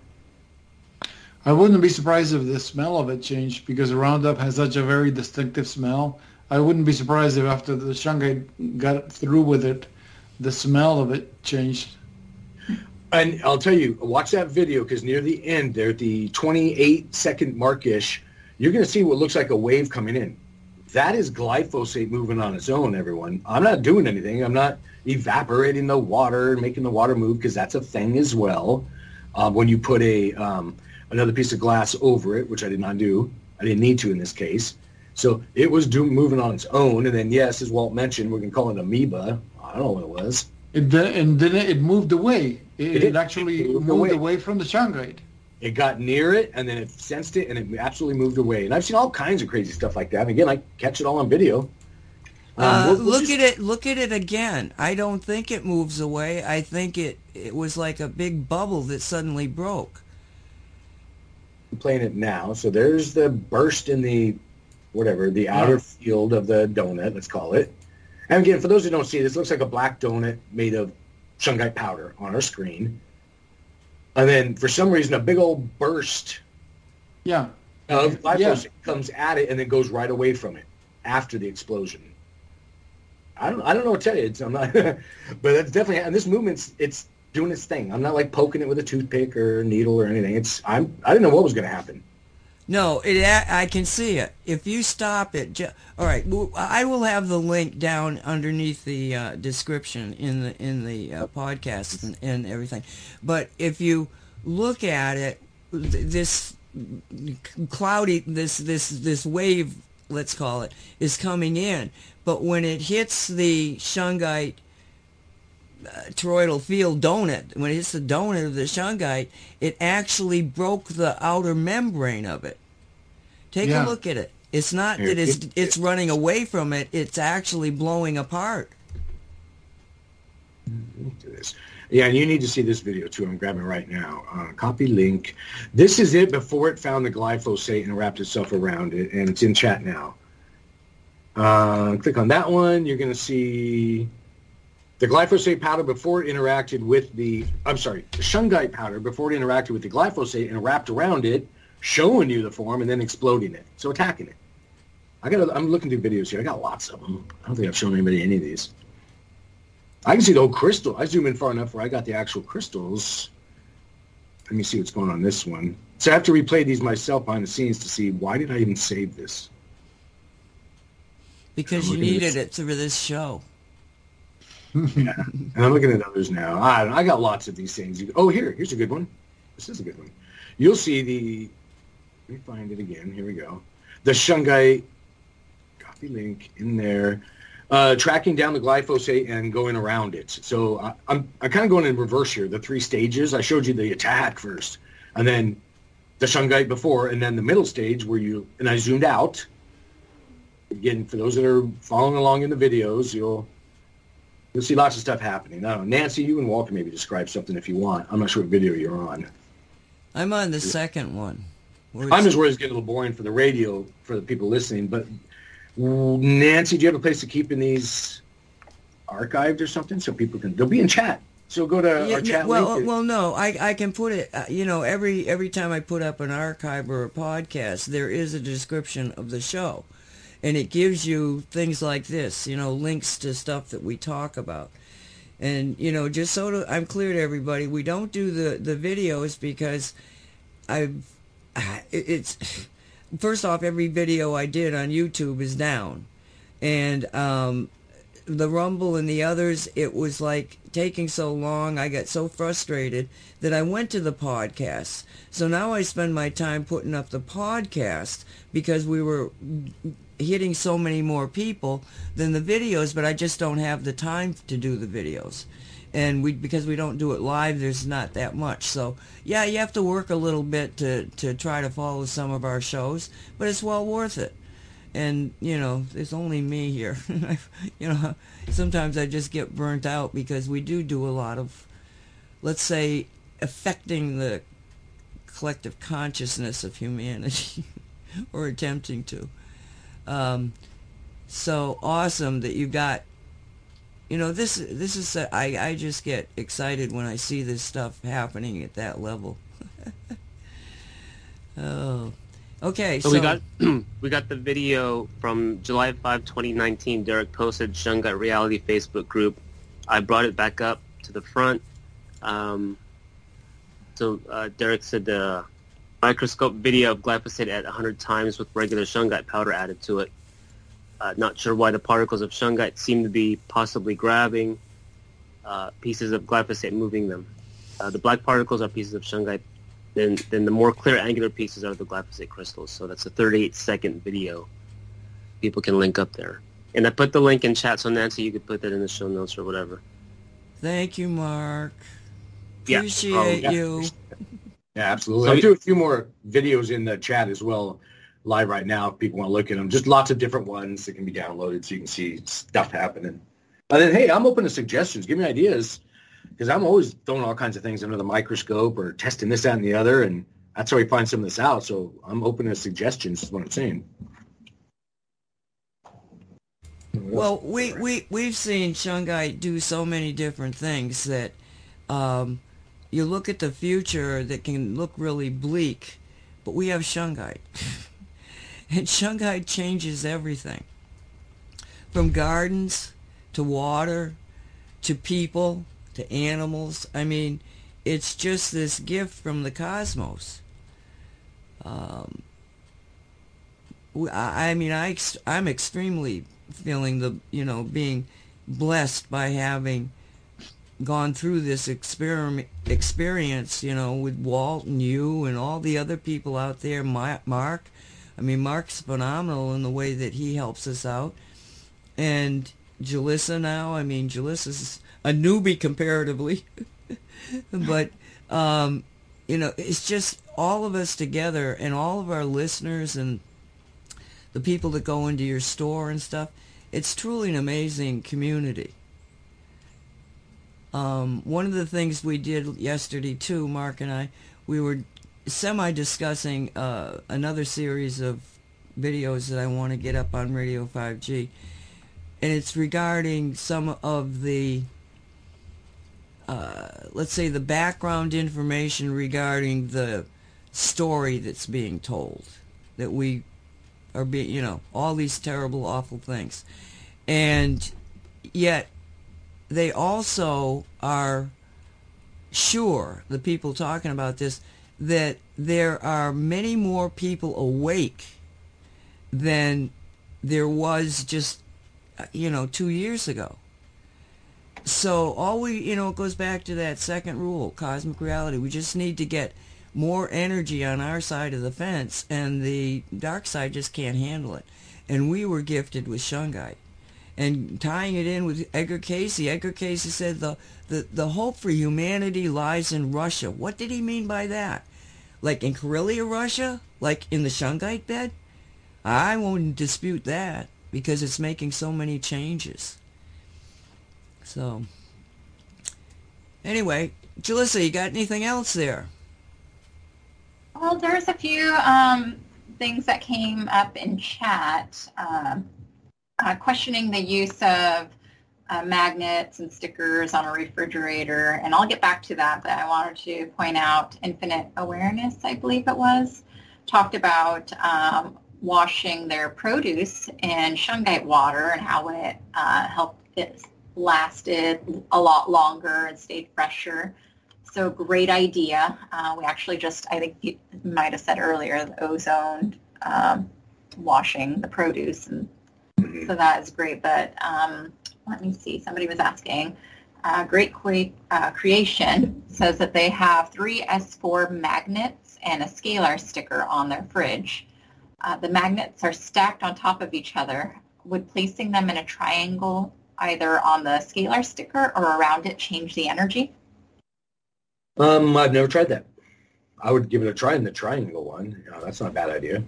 I wouldn't be surprised if the smell of it changed, because Roundup has such a very distinctive smell. I wouldn't be surprised if after the shungite got through with it, the smell of it changed. And I'll tell you, watch that video, because near the end there, at the 28-second mark-ish, you're going to see what looks like a wave coming in. That is glyphosate moving on its own, everyone. I'm not doing anything. I'm not evaporating the water, making the water move, because that's a thing as well. When you put another piece of glass over it, which I did not do. I didn't need to in this case. So it was moving on its own. And then, yes, as Walt mentioned, we're going to call it amoeba. I don't know what it was. It moved away. It moved away from the shungite. It got near it, and then it sensed it, and it absolutely moved away. And I've seen all kinds of crazy stuff like that. And again, I catch it all on video. Look at it again. I don't think it moves away. I think it was like a big bubble that suddenly broke. I'm playing it now. So there's the burst in the outer field of the donut, let's call it. And again, for those who don't see this, looks like a black donut made of shungite powder on our screen. And then, for some reason, a big old burst of glyphosate comes at it and then goes right away from it after the explosion. I don't know what to tell you. But that's definitely, and this movement's, it's doing its thing. I'm not like poking it with a toothpick or a needle or anything. I didn't know what was going to happen. No, I can see it. If you stop it, all right. I will have the link down underneath the description in the podcast and everything. But if you look at it, this cloudy, this wave, let's call it, is coming in. But when it hits the shungite toroidal field donut, when it hits the donut of the shungite, it actually broke the outer membrane of it. Take a look at it. It's not that it's running away from it. It's actually blowing apart. Yeah, and you need to see this video too. I'm grabbing it right now. Copy link. This is it before it found the glyphosate and wrapped itself around it, and it's in chat now. Click on that one. You're going to see the glyphosate powder before it interacted with the shungite powder before it interacted with the glyphosate and wrapped around it, showing you the form and then exploding it. So attacking it. I'm looking through videos here. I got lots of them. I don't think I've shown anybody any of these. I can see the whole crystal. I zoom in far enough where I got the actual crystals. Let me see what's going on this one. So I have to replay these myself behind the scenes to see why did I even save this? Because you needed it for this show. Yeah, and I'm looking at others now. I got lots of these things. Here's a good one. This is a good one. You'll see let me find it again. Here we go. The shungite, copy link in there, tracking down the glyphosate and going around it. So I'm kind of going in reverse here. The three stages. I showed you the attack first, and then the shungite before, and then the middle stage and I zoomed out. Again, for those that are following along in the videos, You'll see lots of stuff happening. I don't know. Nancy, you and Walter maybe describe something if you want. I'm not sure what video you're on. I'm on the second one. I'm just worried it's getting a little boring for the radio, for the people listening. But, Nancy, do you have a place to keep in these archived or something so people can... They'll be in chat. So go to our chat link. Well, no. I can put it... every time I put up an archive or a podcast, there is a description of the show. And it gives you things like this, links to stuff that we talk about. And, just so I'm clear to everybody, we don't do the videos because first off, every video I did on YouTube is down. And the Rumble and the others, it was like taking so long, I got so frustrated that I went to the podcasts. So now I spend my time putting up the podcasts because we were hitting so many more people than the videos, but I just don't have the time to do the videos. And because we don't do it live, there's not that much. So, yeah, you have to work a little bit to try to follow some of our shows, but it's well worth it. And, you know, it's only me here. You know, sometimes I just get burnt out because we do a lot of, let's say, affecting the collective consciousness of humanity, or attempting to. So awesome that you got, you know, this is, I just get excited when I see this stuff happening at that level. Oh. Okay, so we got the video from July 5, 2019. Derek posted Shungite Reality Facebook group. I brought it back up to the front. So Derek said the microscope video of glyphosate at 100 times with regular Shungite powder added to it. Not sure why the particles of Shungite seem to be possibly grabbing pieces of glyphosate, moving them. The black particles are pieces of Shungite. Then the more clear angular pieces are the glyphosate crystals. So that's a 38-second video. People can link up there. And I put the link in chat, so Nancy, you could put that in the show notes or whatever. Thank you, Mark. Appreciate you. Yeah, absolutely. I'll do a few more videos in the chat as well, live right now, if people want to look at them. Just lots of different ones that can be downloaded so you can see stuff happening. And then, hey, I'm open to suggestions. Give me ideas. Because I'm always throwing all kinds of things under the microscope or testing this, that, and the other, and that's how we find some of this out. So I'm open to suggestions is what I'm saying. Well, we've seen Shungite do so many different things that you look at the future that can look really bleak, but we have Shungite. And Shungite changes everything, from gardens to water to people, to animals. I mean, it's just this gift from the cosmos. I'm extremely feeling the, you know, being blessed by having gone through this experience, you know, with Walt and you and all the other people out there. Mark, I mean, Mark's phenomenal in the way that he helps us out. And Julissa now, I mean, Julissa's a newbie comparatively, but you know, it's just all of us together and all of our listeners and the people that go into your store and stuff. It's truly an amazing community. One of the things we did yesterday too, Mark and I, we were semi-discussing another series of videos that I want to get up on Radio 5G, and it's regarding some of the let's say the background information regarding the story that's being told, that we are being, you know, all these terrible, awful things. And yet they also are sure, the people talking about this, that there are many more people awake than there was just, you know, 2 years ago. So all we, you know, it goes back to that second rule, cosmic reality. We just need to get more energy on our side of the fence, and the dark side just can't handle it. And we were gifted with Shungite. And tying it in with Edgar Cayce, Edgar Cayce said the hope for humanity lies in Russia. What did he mean by that? Like in Karelia, Russia? Like in the Shungite bed? I won't dispute that because it's making so many changes. So, anyway, Julissa, you got anything else there? Well, there's a few things that came up in chat, questioning the use of magnets and stickers on a refrigerator, and I'll get back to that, but I wanted to point out Infinite Awareness, I believe it was, talked about washing their produce in Shungite water and how it helped it lasted a lot longer and stayed fresher. So great idea. We actually just, I think you might have said earlier, the ozone washing the produce, and so that is great. But let me see, somebody was asking. Great Creation says that they have 3 S4 magnets and a scalar sticker on their fridge. The magnets are stacked on top of each other. Would placing them in a triangle either on the scalar sticker or around it change the energy? I've never tried that. I would give it a try in the triangle one. You know, that's not a bad idea.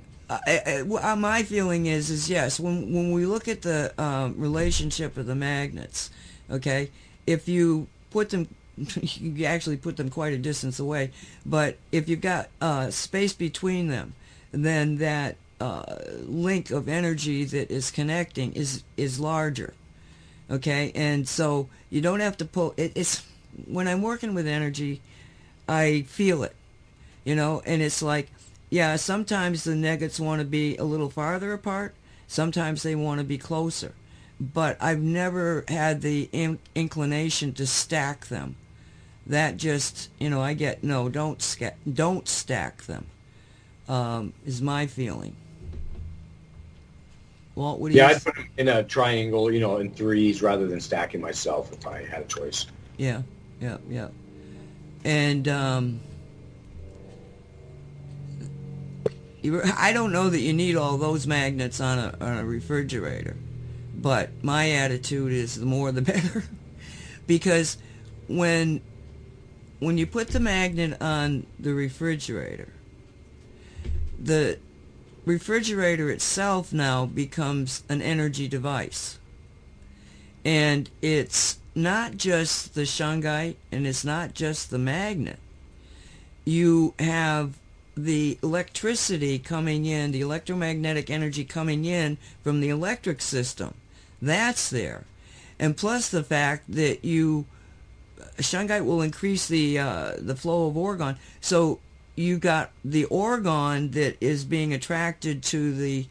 My feeling is yes. When we look at the relationship of the magnets, okay, if you put them, you actually put them quite a distance away. But if you've got space between them, then that link of energy that is connecting is larger, okay. And so you don't have to pull. It's when I'm working with energy, I feel it, you know. And it's like, yeah, sometimes the nuggets want to be a little farther apart. Sometimes they want to be closer. But I've never had the inclination to stack them. That just, you know, I get, no, don't stack them, is my feeling. Walt, what do you think? Yeah, I'd put them in a triangle, you know, in threes rather than stacking myself if I had a choice. Yeah. And, I don't know that you need all those magnets on a refrigerator, but my attitude is the more the better, because when you put the magnet on the refrigerator itself now becomes an energy device, and it's not just the shungite and it's not just the magnet. You have the electricity coming in, the electromagnetic energy coming in from the electric system. That's there. And plus the fact that shungite will increase the flow of argon. So you got the argon that is being attracted to the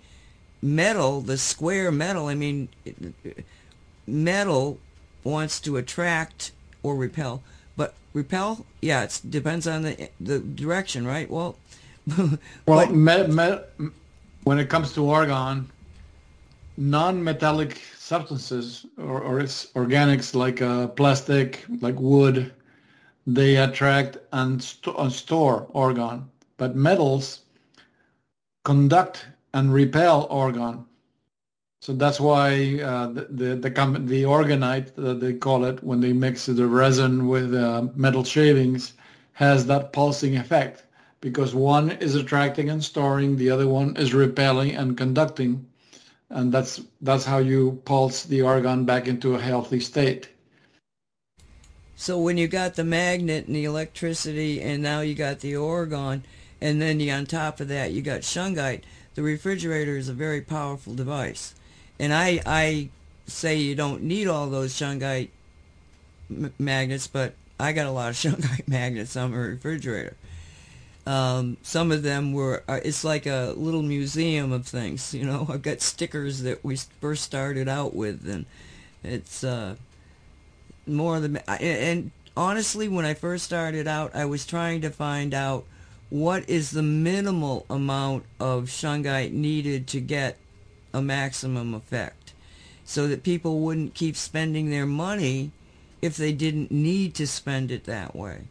metal, the square metal. I mean, metal wants to attract or repel. But repel, yeah, it depends on the direction, right? Well, well, when it comes to argon, non-metallic substances or its organics like plastic, like wood, they attract and store argon. But metals conduct and repel argon. So that's why the organite that they call it, when they mix the resin with metal shavings, has that pulsing effect. Because one is attracting and storing, the other one is repelling and conducting, and that's how you pulse the argon back into a healthy state. So when you got the magnet and the electricity, and now you got the argon, and then on top of that you got shungite, the refrigerator is a very powerful device. And I say you don't need all those shungite magnets, but I got a lot of shungite magnets on my refrigerator. Some of them were, it's like a little museum of things, you know. I've got stickers that we first started out with, and it's more than, and honestly, when I first started out, I was trying to find out what is the minimal amount of shungite needed to get a maximum effect, so that people wouldn't keep spending their money if they didn't need to spend it that way.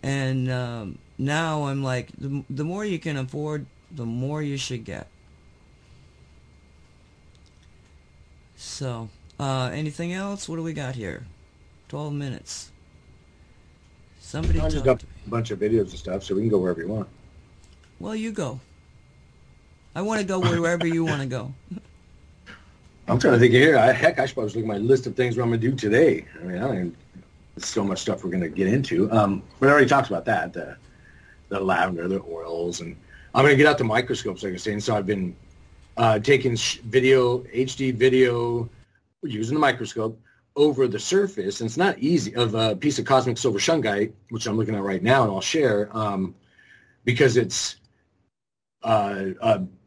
And, now I'm like, the more you can afford, the more you should get. So, anything else? What do we got here? 12 minutes. Somebody I just got a bunch of videos and stuff, so we can go wherever you want. Well, you go. I want to go wherever you want to go. I'm trying to think here. Heck, I should probably look at my list of things what I'm going to do today. I mean, I don't even... There's so much stuff we're going to get into. We already talked about that. The lavender, the oils, and I'm going to get out the microscopes, like I was saying. So I've been taking HD video, using the microscope over the surface, and it's not easy, of a piece of cosmic silver shungite, which I'm looking at right now, and I'll share, because it's different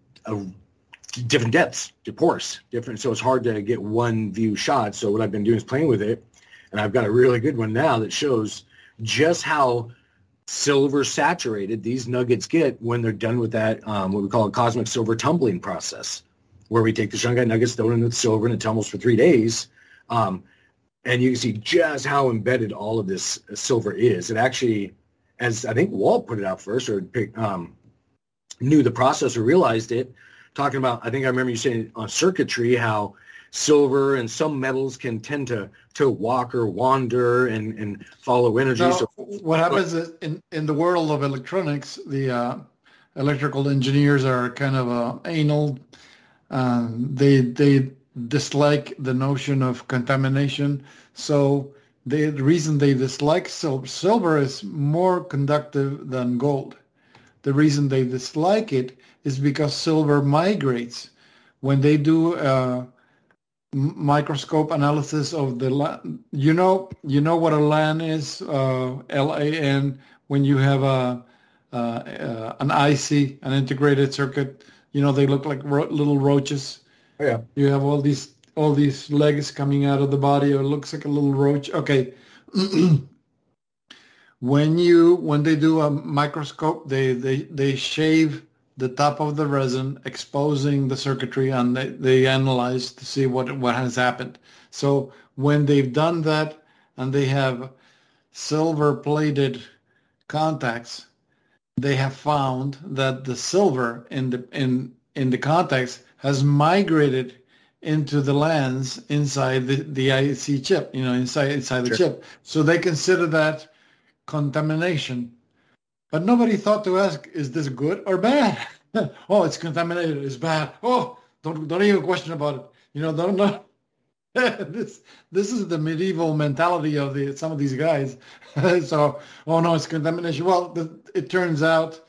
depths, different pores, so it's hard to get one view shot. So what I've been doing is playing with it, and I've got a really good one now that shows just how silver saturated these nuggets get when they're done with that, what we call a cosmic silver tumbling process, where we take the shungite nuggets, throw it in with silver, and it tumbles for 3 days. And you can see just how embedded all of this silver is. It actually, as I think Walt put it out first, or knew the process or realized it, talking about, I think I remember you saying on circuitry how silver and some metals can tend to walk or wander and follow energy. Now, so what happens is in the world of electronics, the electrical engineers are kind of anal. They dislike the notion of contamination. So the reason they dislike silver is more conductive than gold. The reason they dislike it is because silver migrates. When they do microscope analysis of the land, you know what a LAN is, L-A-N, when you have an IC, an integrated circuit, they look like little roaches. Yeah. You have all these legs coming out of the body, or it looks like a little roach. Okay. When they do a microscope, they shave the top of the resin, exposing the circuitry, and they analyze to see what has happened. So when they've done that and they have silver-plated contacts, they have found that the silver in the contacts has migrated into the LANs inside the IC chip, inside the chip. So they consider that contamination. But nobody thought to ask, is this good or bad? Oh, it's contaminated, it's bad. Oh, don't even question about it. Don't. This is the medieval mentality of some of these guys. So, oh no, it's contamination. Well, it turns out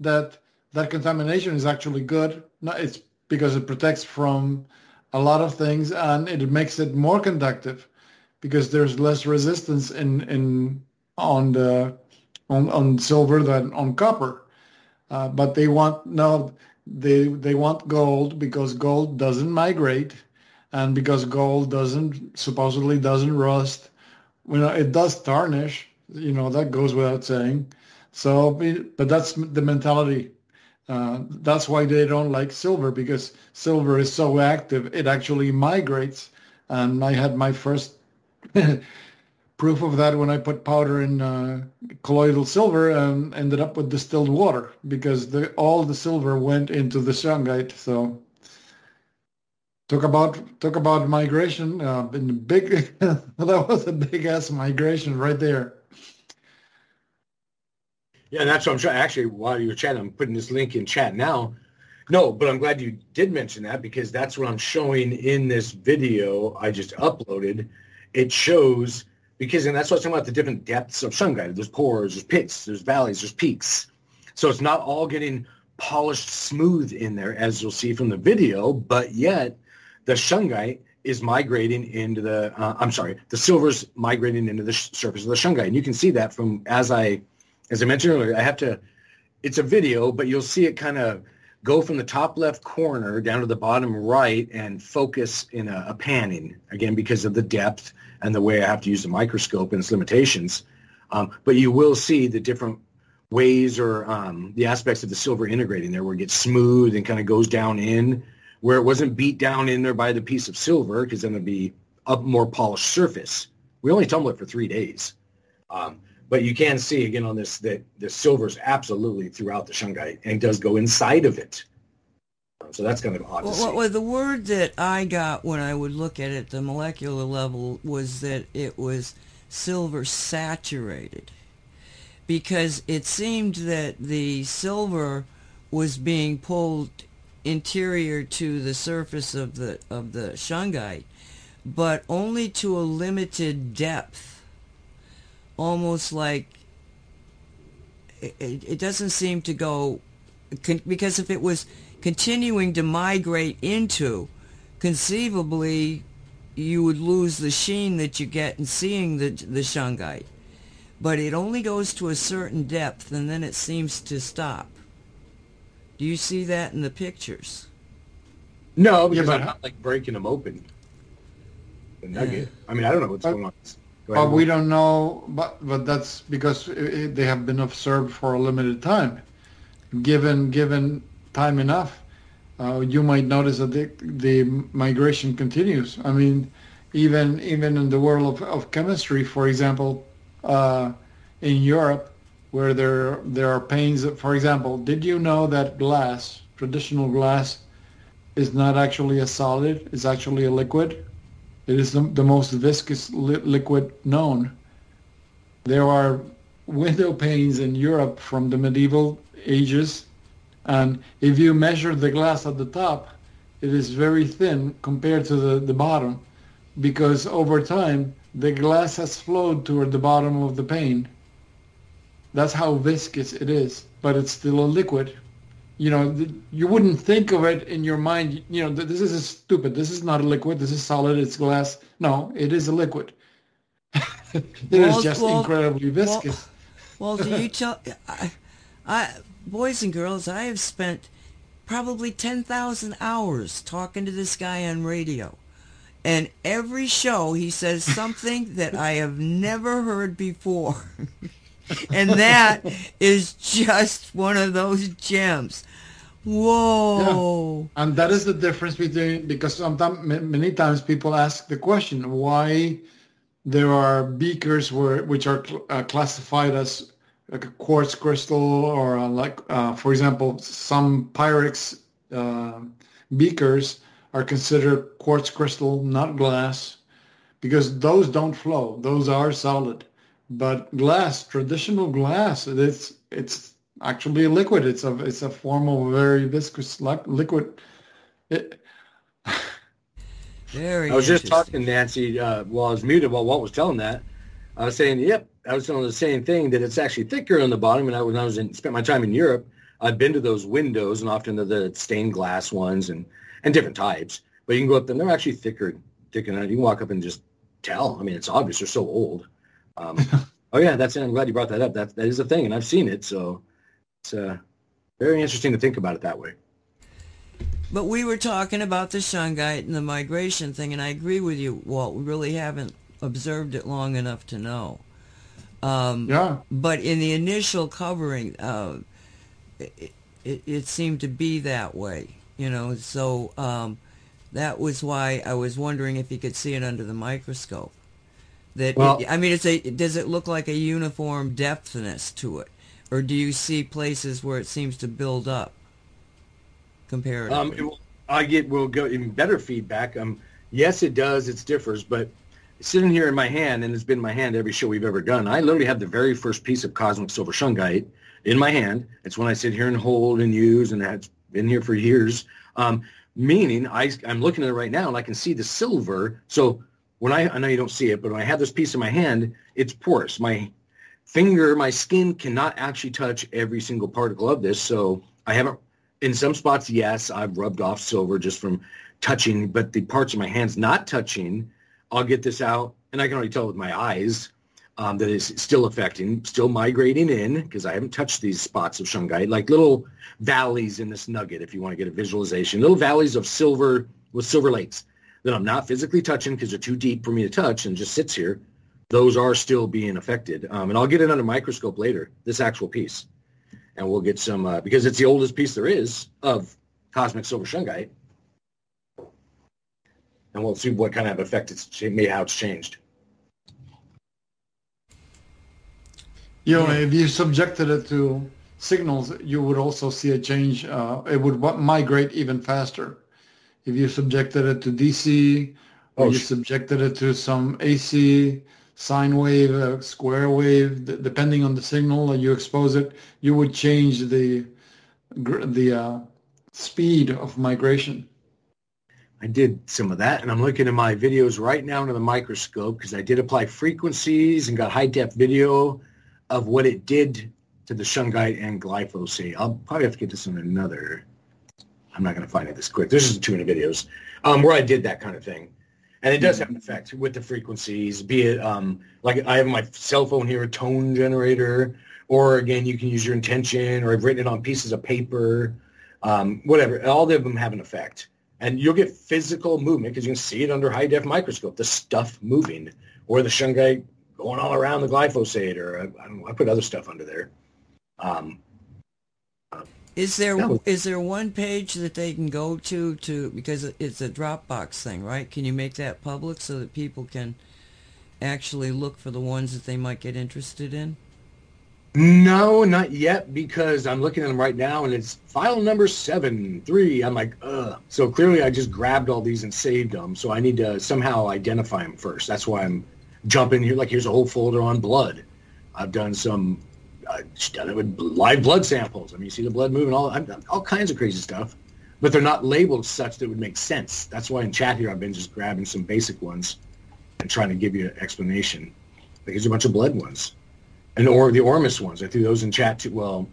that contamination is actually good. No, it's because it protects from a lot of things, and it makes it more conductive because there's less resistance on silver than on copper. But they want gold because gold doesn't migrate, and because gold supposedly doesn't rust. It does tarnish. That goes without saying. So, but that's the mentality. That's why they don't like silver, because silver is so active. It actually migrates. And I had my first proof of that when I put powder in colloidal silver and ended up with distilled water, because all the silver went into the shungite. So talk about migration. That was a big ass migration right there. Yeah, and that's what I'm trying. Actually, while you were chatting, I'm putting this link in chat now. No, but I'm glad you did mention that, because that's what I'm showing in this video I just uploaded. It shows, because, and that's what's talking about the different depths of shungite. There's pores, there's pits, there's valleys, there's peaks. So it's not all getting polished smooth in there, as you'll see from the video, but yet the shungite is migrating into the silver's migrating into the surface of the shungite. And you can see that from, as I mentioned earlier, it's a video, but you'll see it kind of go from the top left corner down to the bottom right and focus in a panning, again, because of the depth and the way I have to use the microscope and its limitations. But you will see the different ways or the aspects of the silver integrating there, where it gets smooth and kind of goes down in, where it wasn't beat down in there by the piece of silver, because then it'd be a more polished surface. We only tumble it for 3 days. But you can see, again, on this that the silver is absolutely throughout the shungite and does go inside of it. So that's kind of odd to see. Well, the word that I got when I would look at it at the molecular level was that it was silver saturated, because it seemed that the silver was being pulled interior to the surface of the shungite, but only to a limited depth. Almost like it doesn't seem to go, because if it was continuing to migrate into, conceivably you would lose the sheen that you get in seeing the shungite, but it only goes to a certain depth and then it seems to stop. Do you see that in the pictures? No, because I'm not like breaking them open. The nugget. I mean, I don't know what's going on. But we don't know, but that's because they have been observed for a limited time. Given time enough, you might notice that the migration continues. I mean, even in the world of chemistry, for example, in Europe, where there are pains that, for example, did you know that glass, traditional glass, is not actually a solid, it's actually a liquid? It is the most viscous liquid known. There are window panes in Europe from the medieval ages, and if you measure the glass at the top, it is very thin compared to the bottom, because over time the glass has flowed toward the bottom of the pane. That's how viscous it is, but it's still a liquid. You know, you wouldn't think of it in your mind, you know, this is stupid, this is not a liquid, this is solid, it's glass. No, it is a liquid. It is just incredibly viscous. Well, do you tell... I, boys and girls, I have spent probably 10,000 hours talking to this guy on radio. And every show he says something that I have never heard before. And that is just one of those gems. Whoa. Yeah. And that is the difference between, because sometimes, many times people ask the question, why there are beakers which are classified as like a quartz crystal, or for example, some Pyrex beakers are considered quartz crystal, not glass, because those don't flow. Those are solid. But glass, traditional glass, it's actually a liquid. It's a form of very viscous liquid. Very. I was just talking to Nancy while I was muted while Walt was telling that. I was saying, yep, I was telling the same thing, that it's actually thicker on the bottom. And when I spent my time in Europe, I've been to those windows, and often they're the stained glass ones and different types. But you can go up there, and they're actually thicker. You can walk up and just tell. I mean, it's obvious. They're so old. Oh yeah, that's it. I'm glad you brought that up. That is a thing, and I've seen it. So it's very interesting to think about it that way. But we were talking about the Shungite and the migration thing, and I agree with you, Walt. We really haven't observed it long enough to know. Yeah. But in the initial covering, it seemed to be that way, you know. So that was why I was wondering if you could see it under the microscope. Does it look like a uniform deftness to it, or do you see places where it seems to build up? Comparatively, we'll go even better feedback. Yes, it does. It differs, but sitting here in my hand, and it's been in my hand every show we've ever done. I literally have the very first piece of cosmic silver shungite in my hand. It's one I sit here and hold and use, and that's been here for years. Meaning, I'm looking at it right now, and I can see the silver. So. When I know you don't see it, but when I have this piece in my hand, it's porous. My skin cannot actually touch every single particle of this. So I haven't, in some spots, yes, I've rubbed off silver just from touching, but the parts of my hands not touching, I'll get this out. And I can already tell with my eyes that it's still affecting, still migrating in, because I haven't touched these spots of shungite, like little valleys in this nugget, if you want to get a visualization, little valleys of silver with silver lakes that I'm not physically touching because they're too deep for me to touch and just sits here. Those are still being affected. And I'll get it under microscope later, this actual piece. And we'll get some, because it's the oldest piece there is of cosmic silver shungite. And we'll see what kind of effect how it's changed. You know, if you subjected it to signals, you would also see a change. It would migrate even faster. If you subjected it to DC, or you subjected it to some AC, sine wave, square wave, depending on the signal that you expose it, you would change the speed of migration. I did some of that, and I'm looking at my videos right now under the microscope because I did apply frequencies and got high-def video of what it did to the shungite and glyphosate. I'll probably have to get this on another... I'm not going to find it this quick. This isn't too many videos where I did that kind of thing. And it does have an effect with the frequencies, be it like I have my cell phone here, a tone generator, or again, you can use your intention, or I've written it on pieces of paper, whatever. All of them have an effect. And you'll get physical movement because you can see it under high-def microscope, the stuff moving, or the shungite going all around the glyphosate, or I don't know, I put other stuff under there. Is there one page that they can go to because it's a Dropbox thing, right? Can you make that public so that people can actually look for the ones that they might get interested in? No, not yet, because I'm looking at them right now, and it's file number 7-3. I'm like, ugh. So clearly I just grabbed all these and saved them, so I need to somehow identify them first. That's why I'm jumping here. Like, here's a whole folder on blood. I've done some with live blood samples. I mean, you see the blood moving, all kinds of crazy stuff, but they're not labeled such that would make sense. That's why in chat here I've been just grabbing some basic ones and trying to give you an explanation. Like, here's a bunch of blood ones. And or the Ormus ones. I threw those in chat too. Well,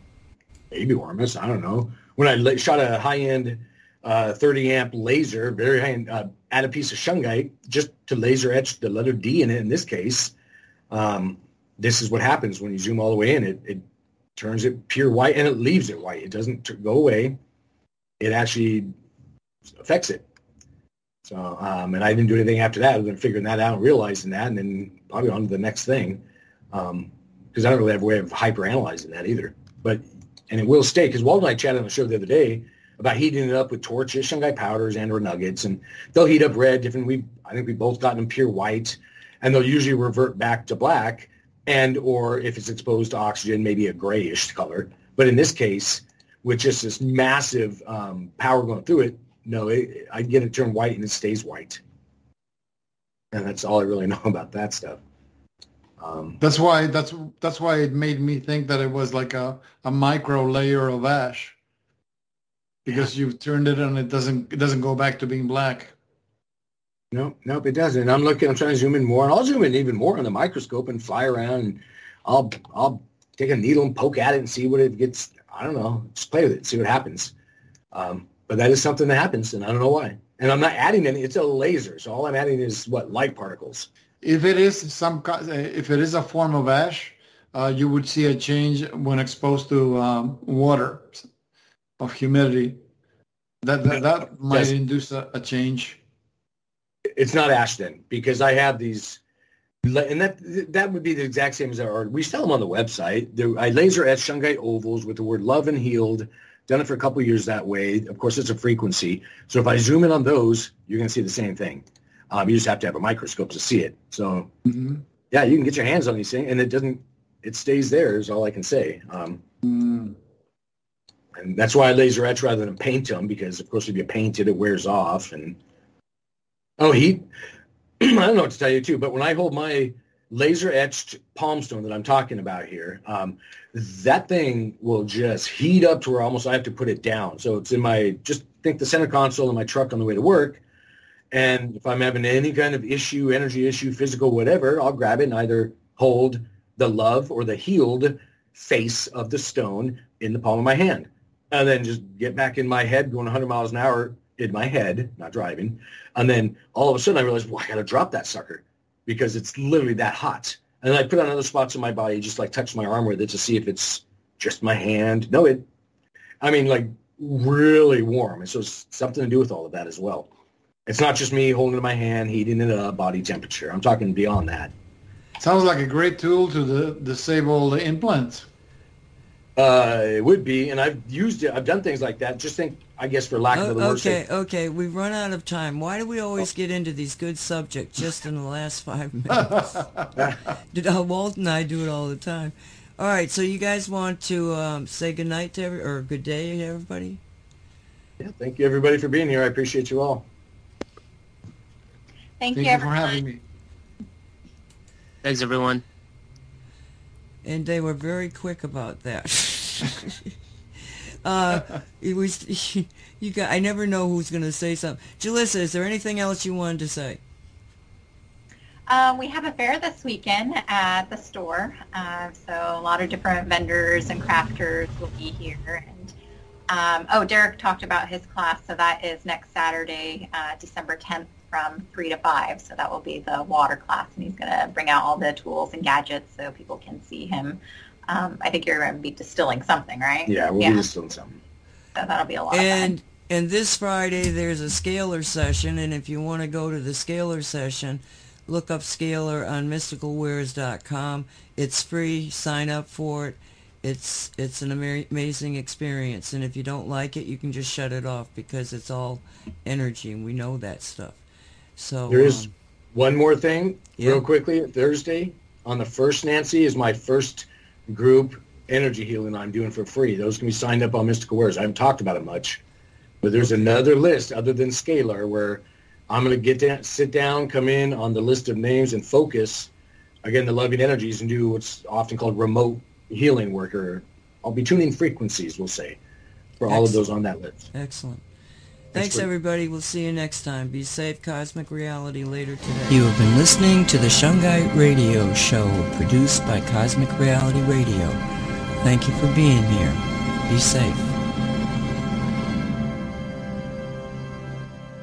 maybe Ormus. I don't know. When I shot a high-end 30-amp laser, very high-end, at a piece of Shungite, just to laser etch the letter D in it in this case, this is what happens when you zoom all the way in. It turns it pure white, and it leaves it white. It doesn't go away. It actually affects it. So, and I didn't do anything after that other than figuring that out and realizing that, and then probably on to the next thing. Because I don't really have a way of hyperanalyzing that either. And it will stay, because Walt and I chatted on the show the other day about heating it up with torches, Shungite powders, and/or nuggets, and they'll heat up red. I think we both gotten them pure white, and they'll usually revert back to black, and or if it's exposed to oxygen, maybe a grayish color. But in this case, with just this massive power going through it, no, I get it turned white and it stays white. And that's all I really know about that stuff. That's why it made me think that it was like a micro layer of ash, because you've turned it and it doesn't go back to being black. Nope, it doesn't. I'm trying to zoom in more, and I'll zoom in even more on the microscope and fly around, and I'll take a needle and poke at it and see what it gets. I don't know, just play with it, see what happens. But that is something that happens, and I don't know why. And I'm not adding any. It's a laser, so all I'm adding is light particles. If it is a form of ash, you would see a change when exposed to water, of humidity. That might induce a change. It's not ash then, because I have these, and that would be the exact same as our. We sell them on the website. I laser etched Shungite ovals with the word "love" and "healed." Done it for a couple of years that way. Of course, it's a frequency. So if I zoom in on those, you're going to see the same thing. You just have to have a microscope to see it. So, Yeah, you can get your hands on these things, and it stays there is all I can say. And that's why I laser etch rather than paint them, because, of course, if you paint it, it wears off. I don't know what to tell you, too, but when I hold my laser-etched palm stone that I'm talking about here, that thing will just heat up to where almost I have to put it down. So it's in the center console in my truck on the way to work. And if I'm having any kind of issue, energy issue, physical, whatever, I'll grab it and either hold the love or the healed face of the stone in the palm of my hand, and then just get back in my head going 100 miles an hour in my head, not driving. And then all of a sudden I realize, I got to drop that sucker because it's literally that hot. And I put on other spots in my body, just touch my arm with it to see if it's just my hand. No, really warm. And so it's something to do with all of that as well. It's not just me holding it in my hand, heating it up, body temperature. I'm talking beyond that. Sounds like a great tool to disable the implants. It would be, and I've used it. I've done things like that. Just think, I guess, for lack of the word. Okay, we've run out of time. Why do we always get into these good subjects just in the last 5 minutes? Walt and I do it all the time. All right, so you guys want to say good night to or good day to everybody? Yeah, thank you, everybody, for being here. I appreciate you all. Thank you for having me. Thanks, everyone. And they were very quick about that. It was you guys. I never know who's going to say something. Julissa, is there anything else you wanted to say? We have a fair this weekend at the store, so a lot of different vendors and crafters will be here. And Derek talked about his class, so that is next Saturday, December 10th. From 3 to 5, so that will be the water class, and he's going to bring out all the tools and gadgets so people can see him. I think you're going to be distilling something, right? Yeah, we'll be distilling something. So that'll be a lot of fun. And this Friday there's a scalar session, and if you want to go to the scalar session, look up scalar on mysticalwares.com. It's free. Sign up for it, It's an amazing experience, and if you don't like it, you can just shut it off because it's all energy, and we know that stuff. So there is one more thing, real quickly. Thursday on the 1st, Nancy, is my first group energy healing I'm doing for free. Those can be signed up on Mystical Wares. I haven't talked about it much, but there's another list other than Scalar where I'm going to get down, sit down, come in on the list of names, and focus again the loving energies and do what's often called remote healing work, or I'll be tuning frequencies, we'll say, for all of those on that list. Excellent. Thanks, everybody. We'll see you next time. Be safe. Cosmic Reality later today. You have been listening to the Shungite Radio Show, produced by Cosmic Reality Radio. Thank you for being here. Be safe.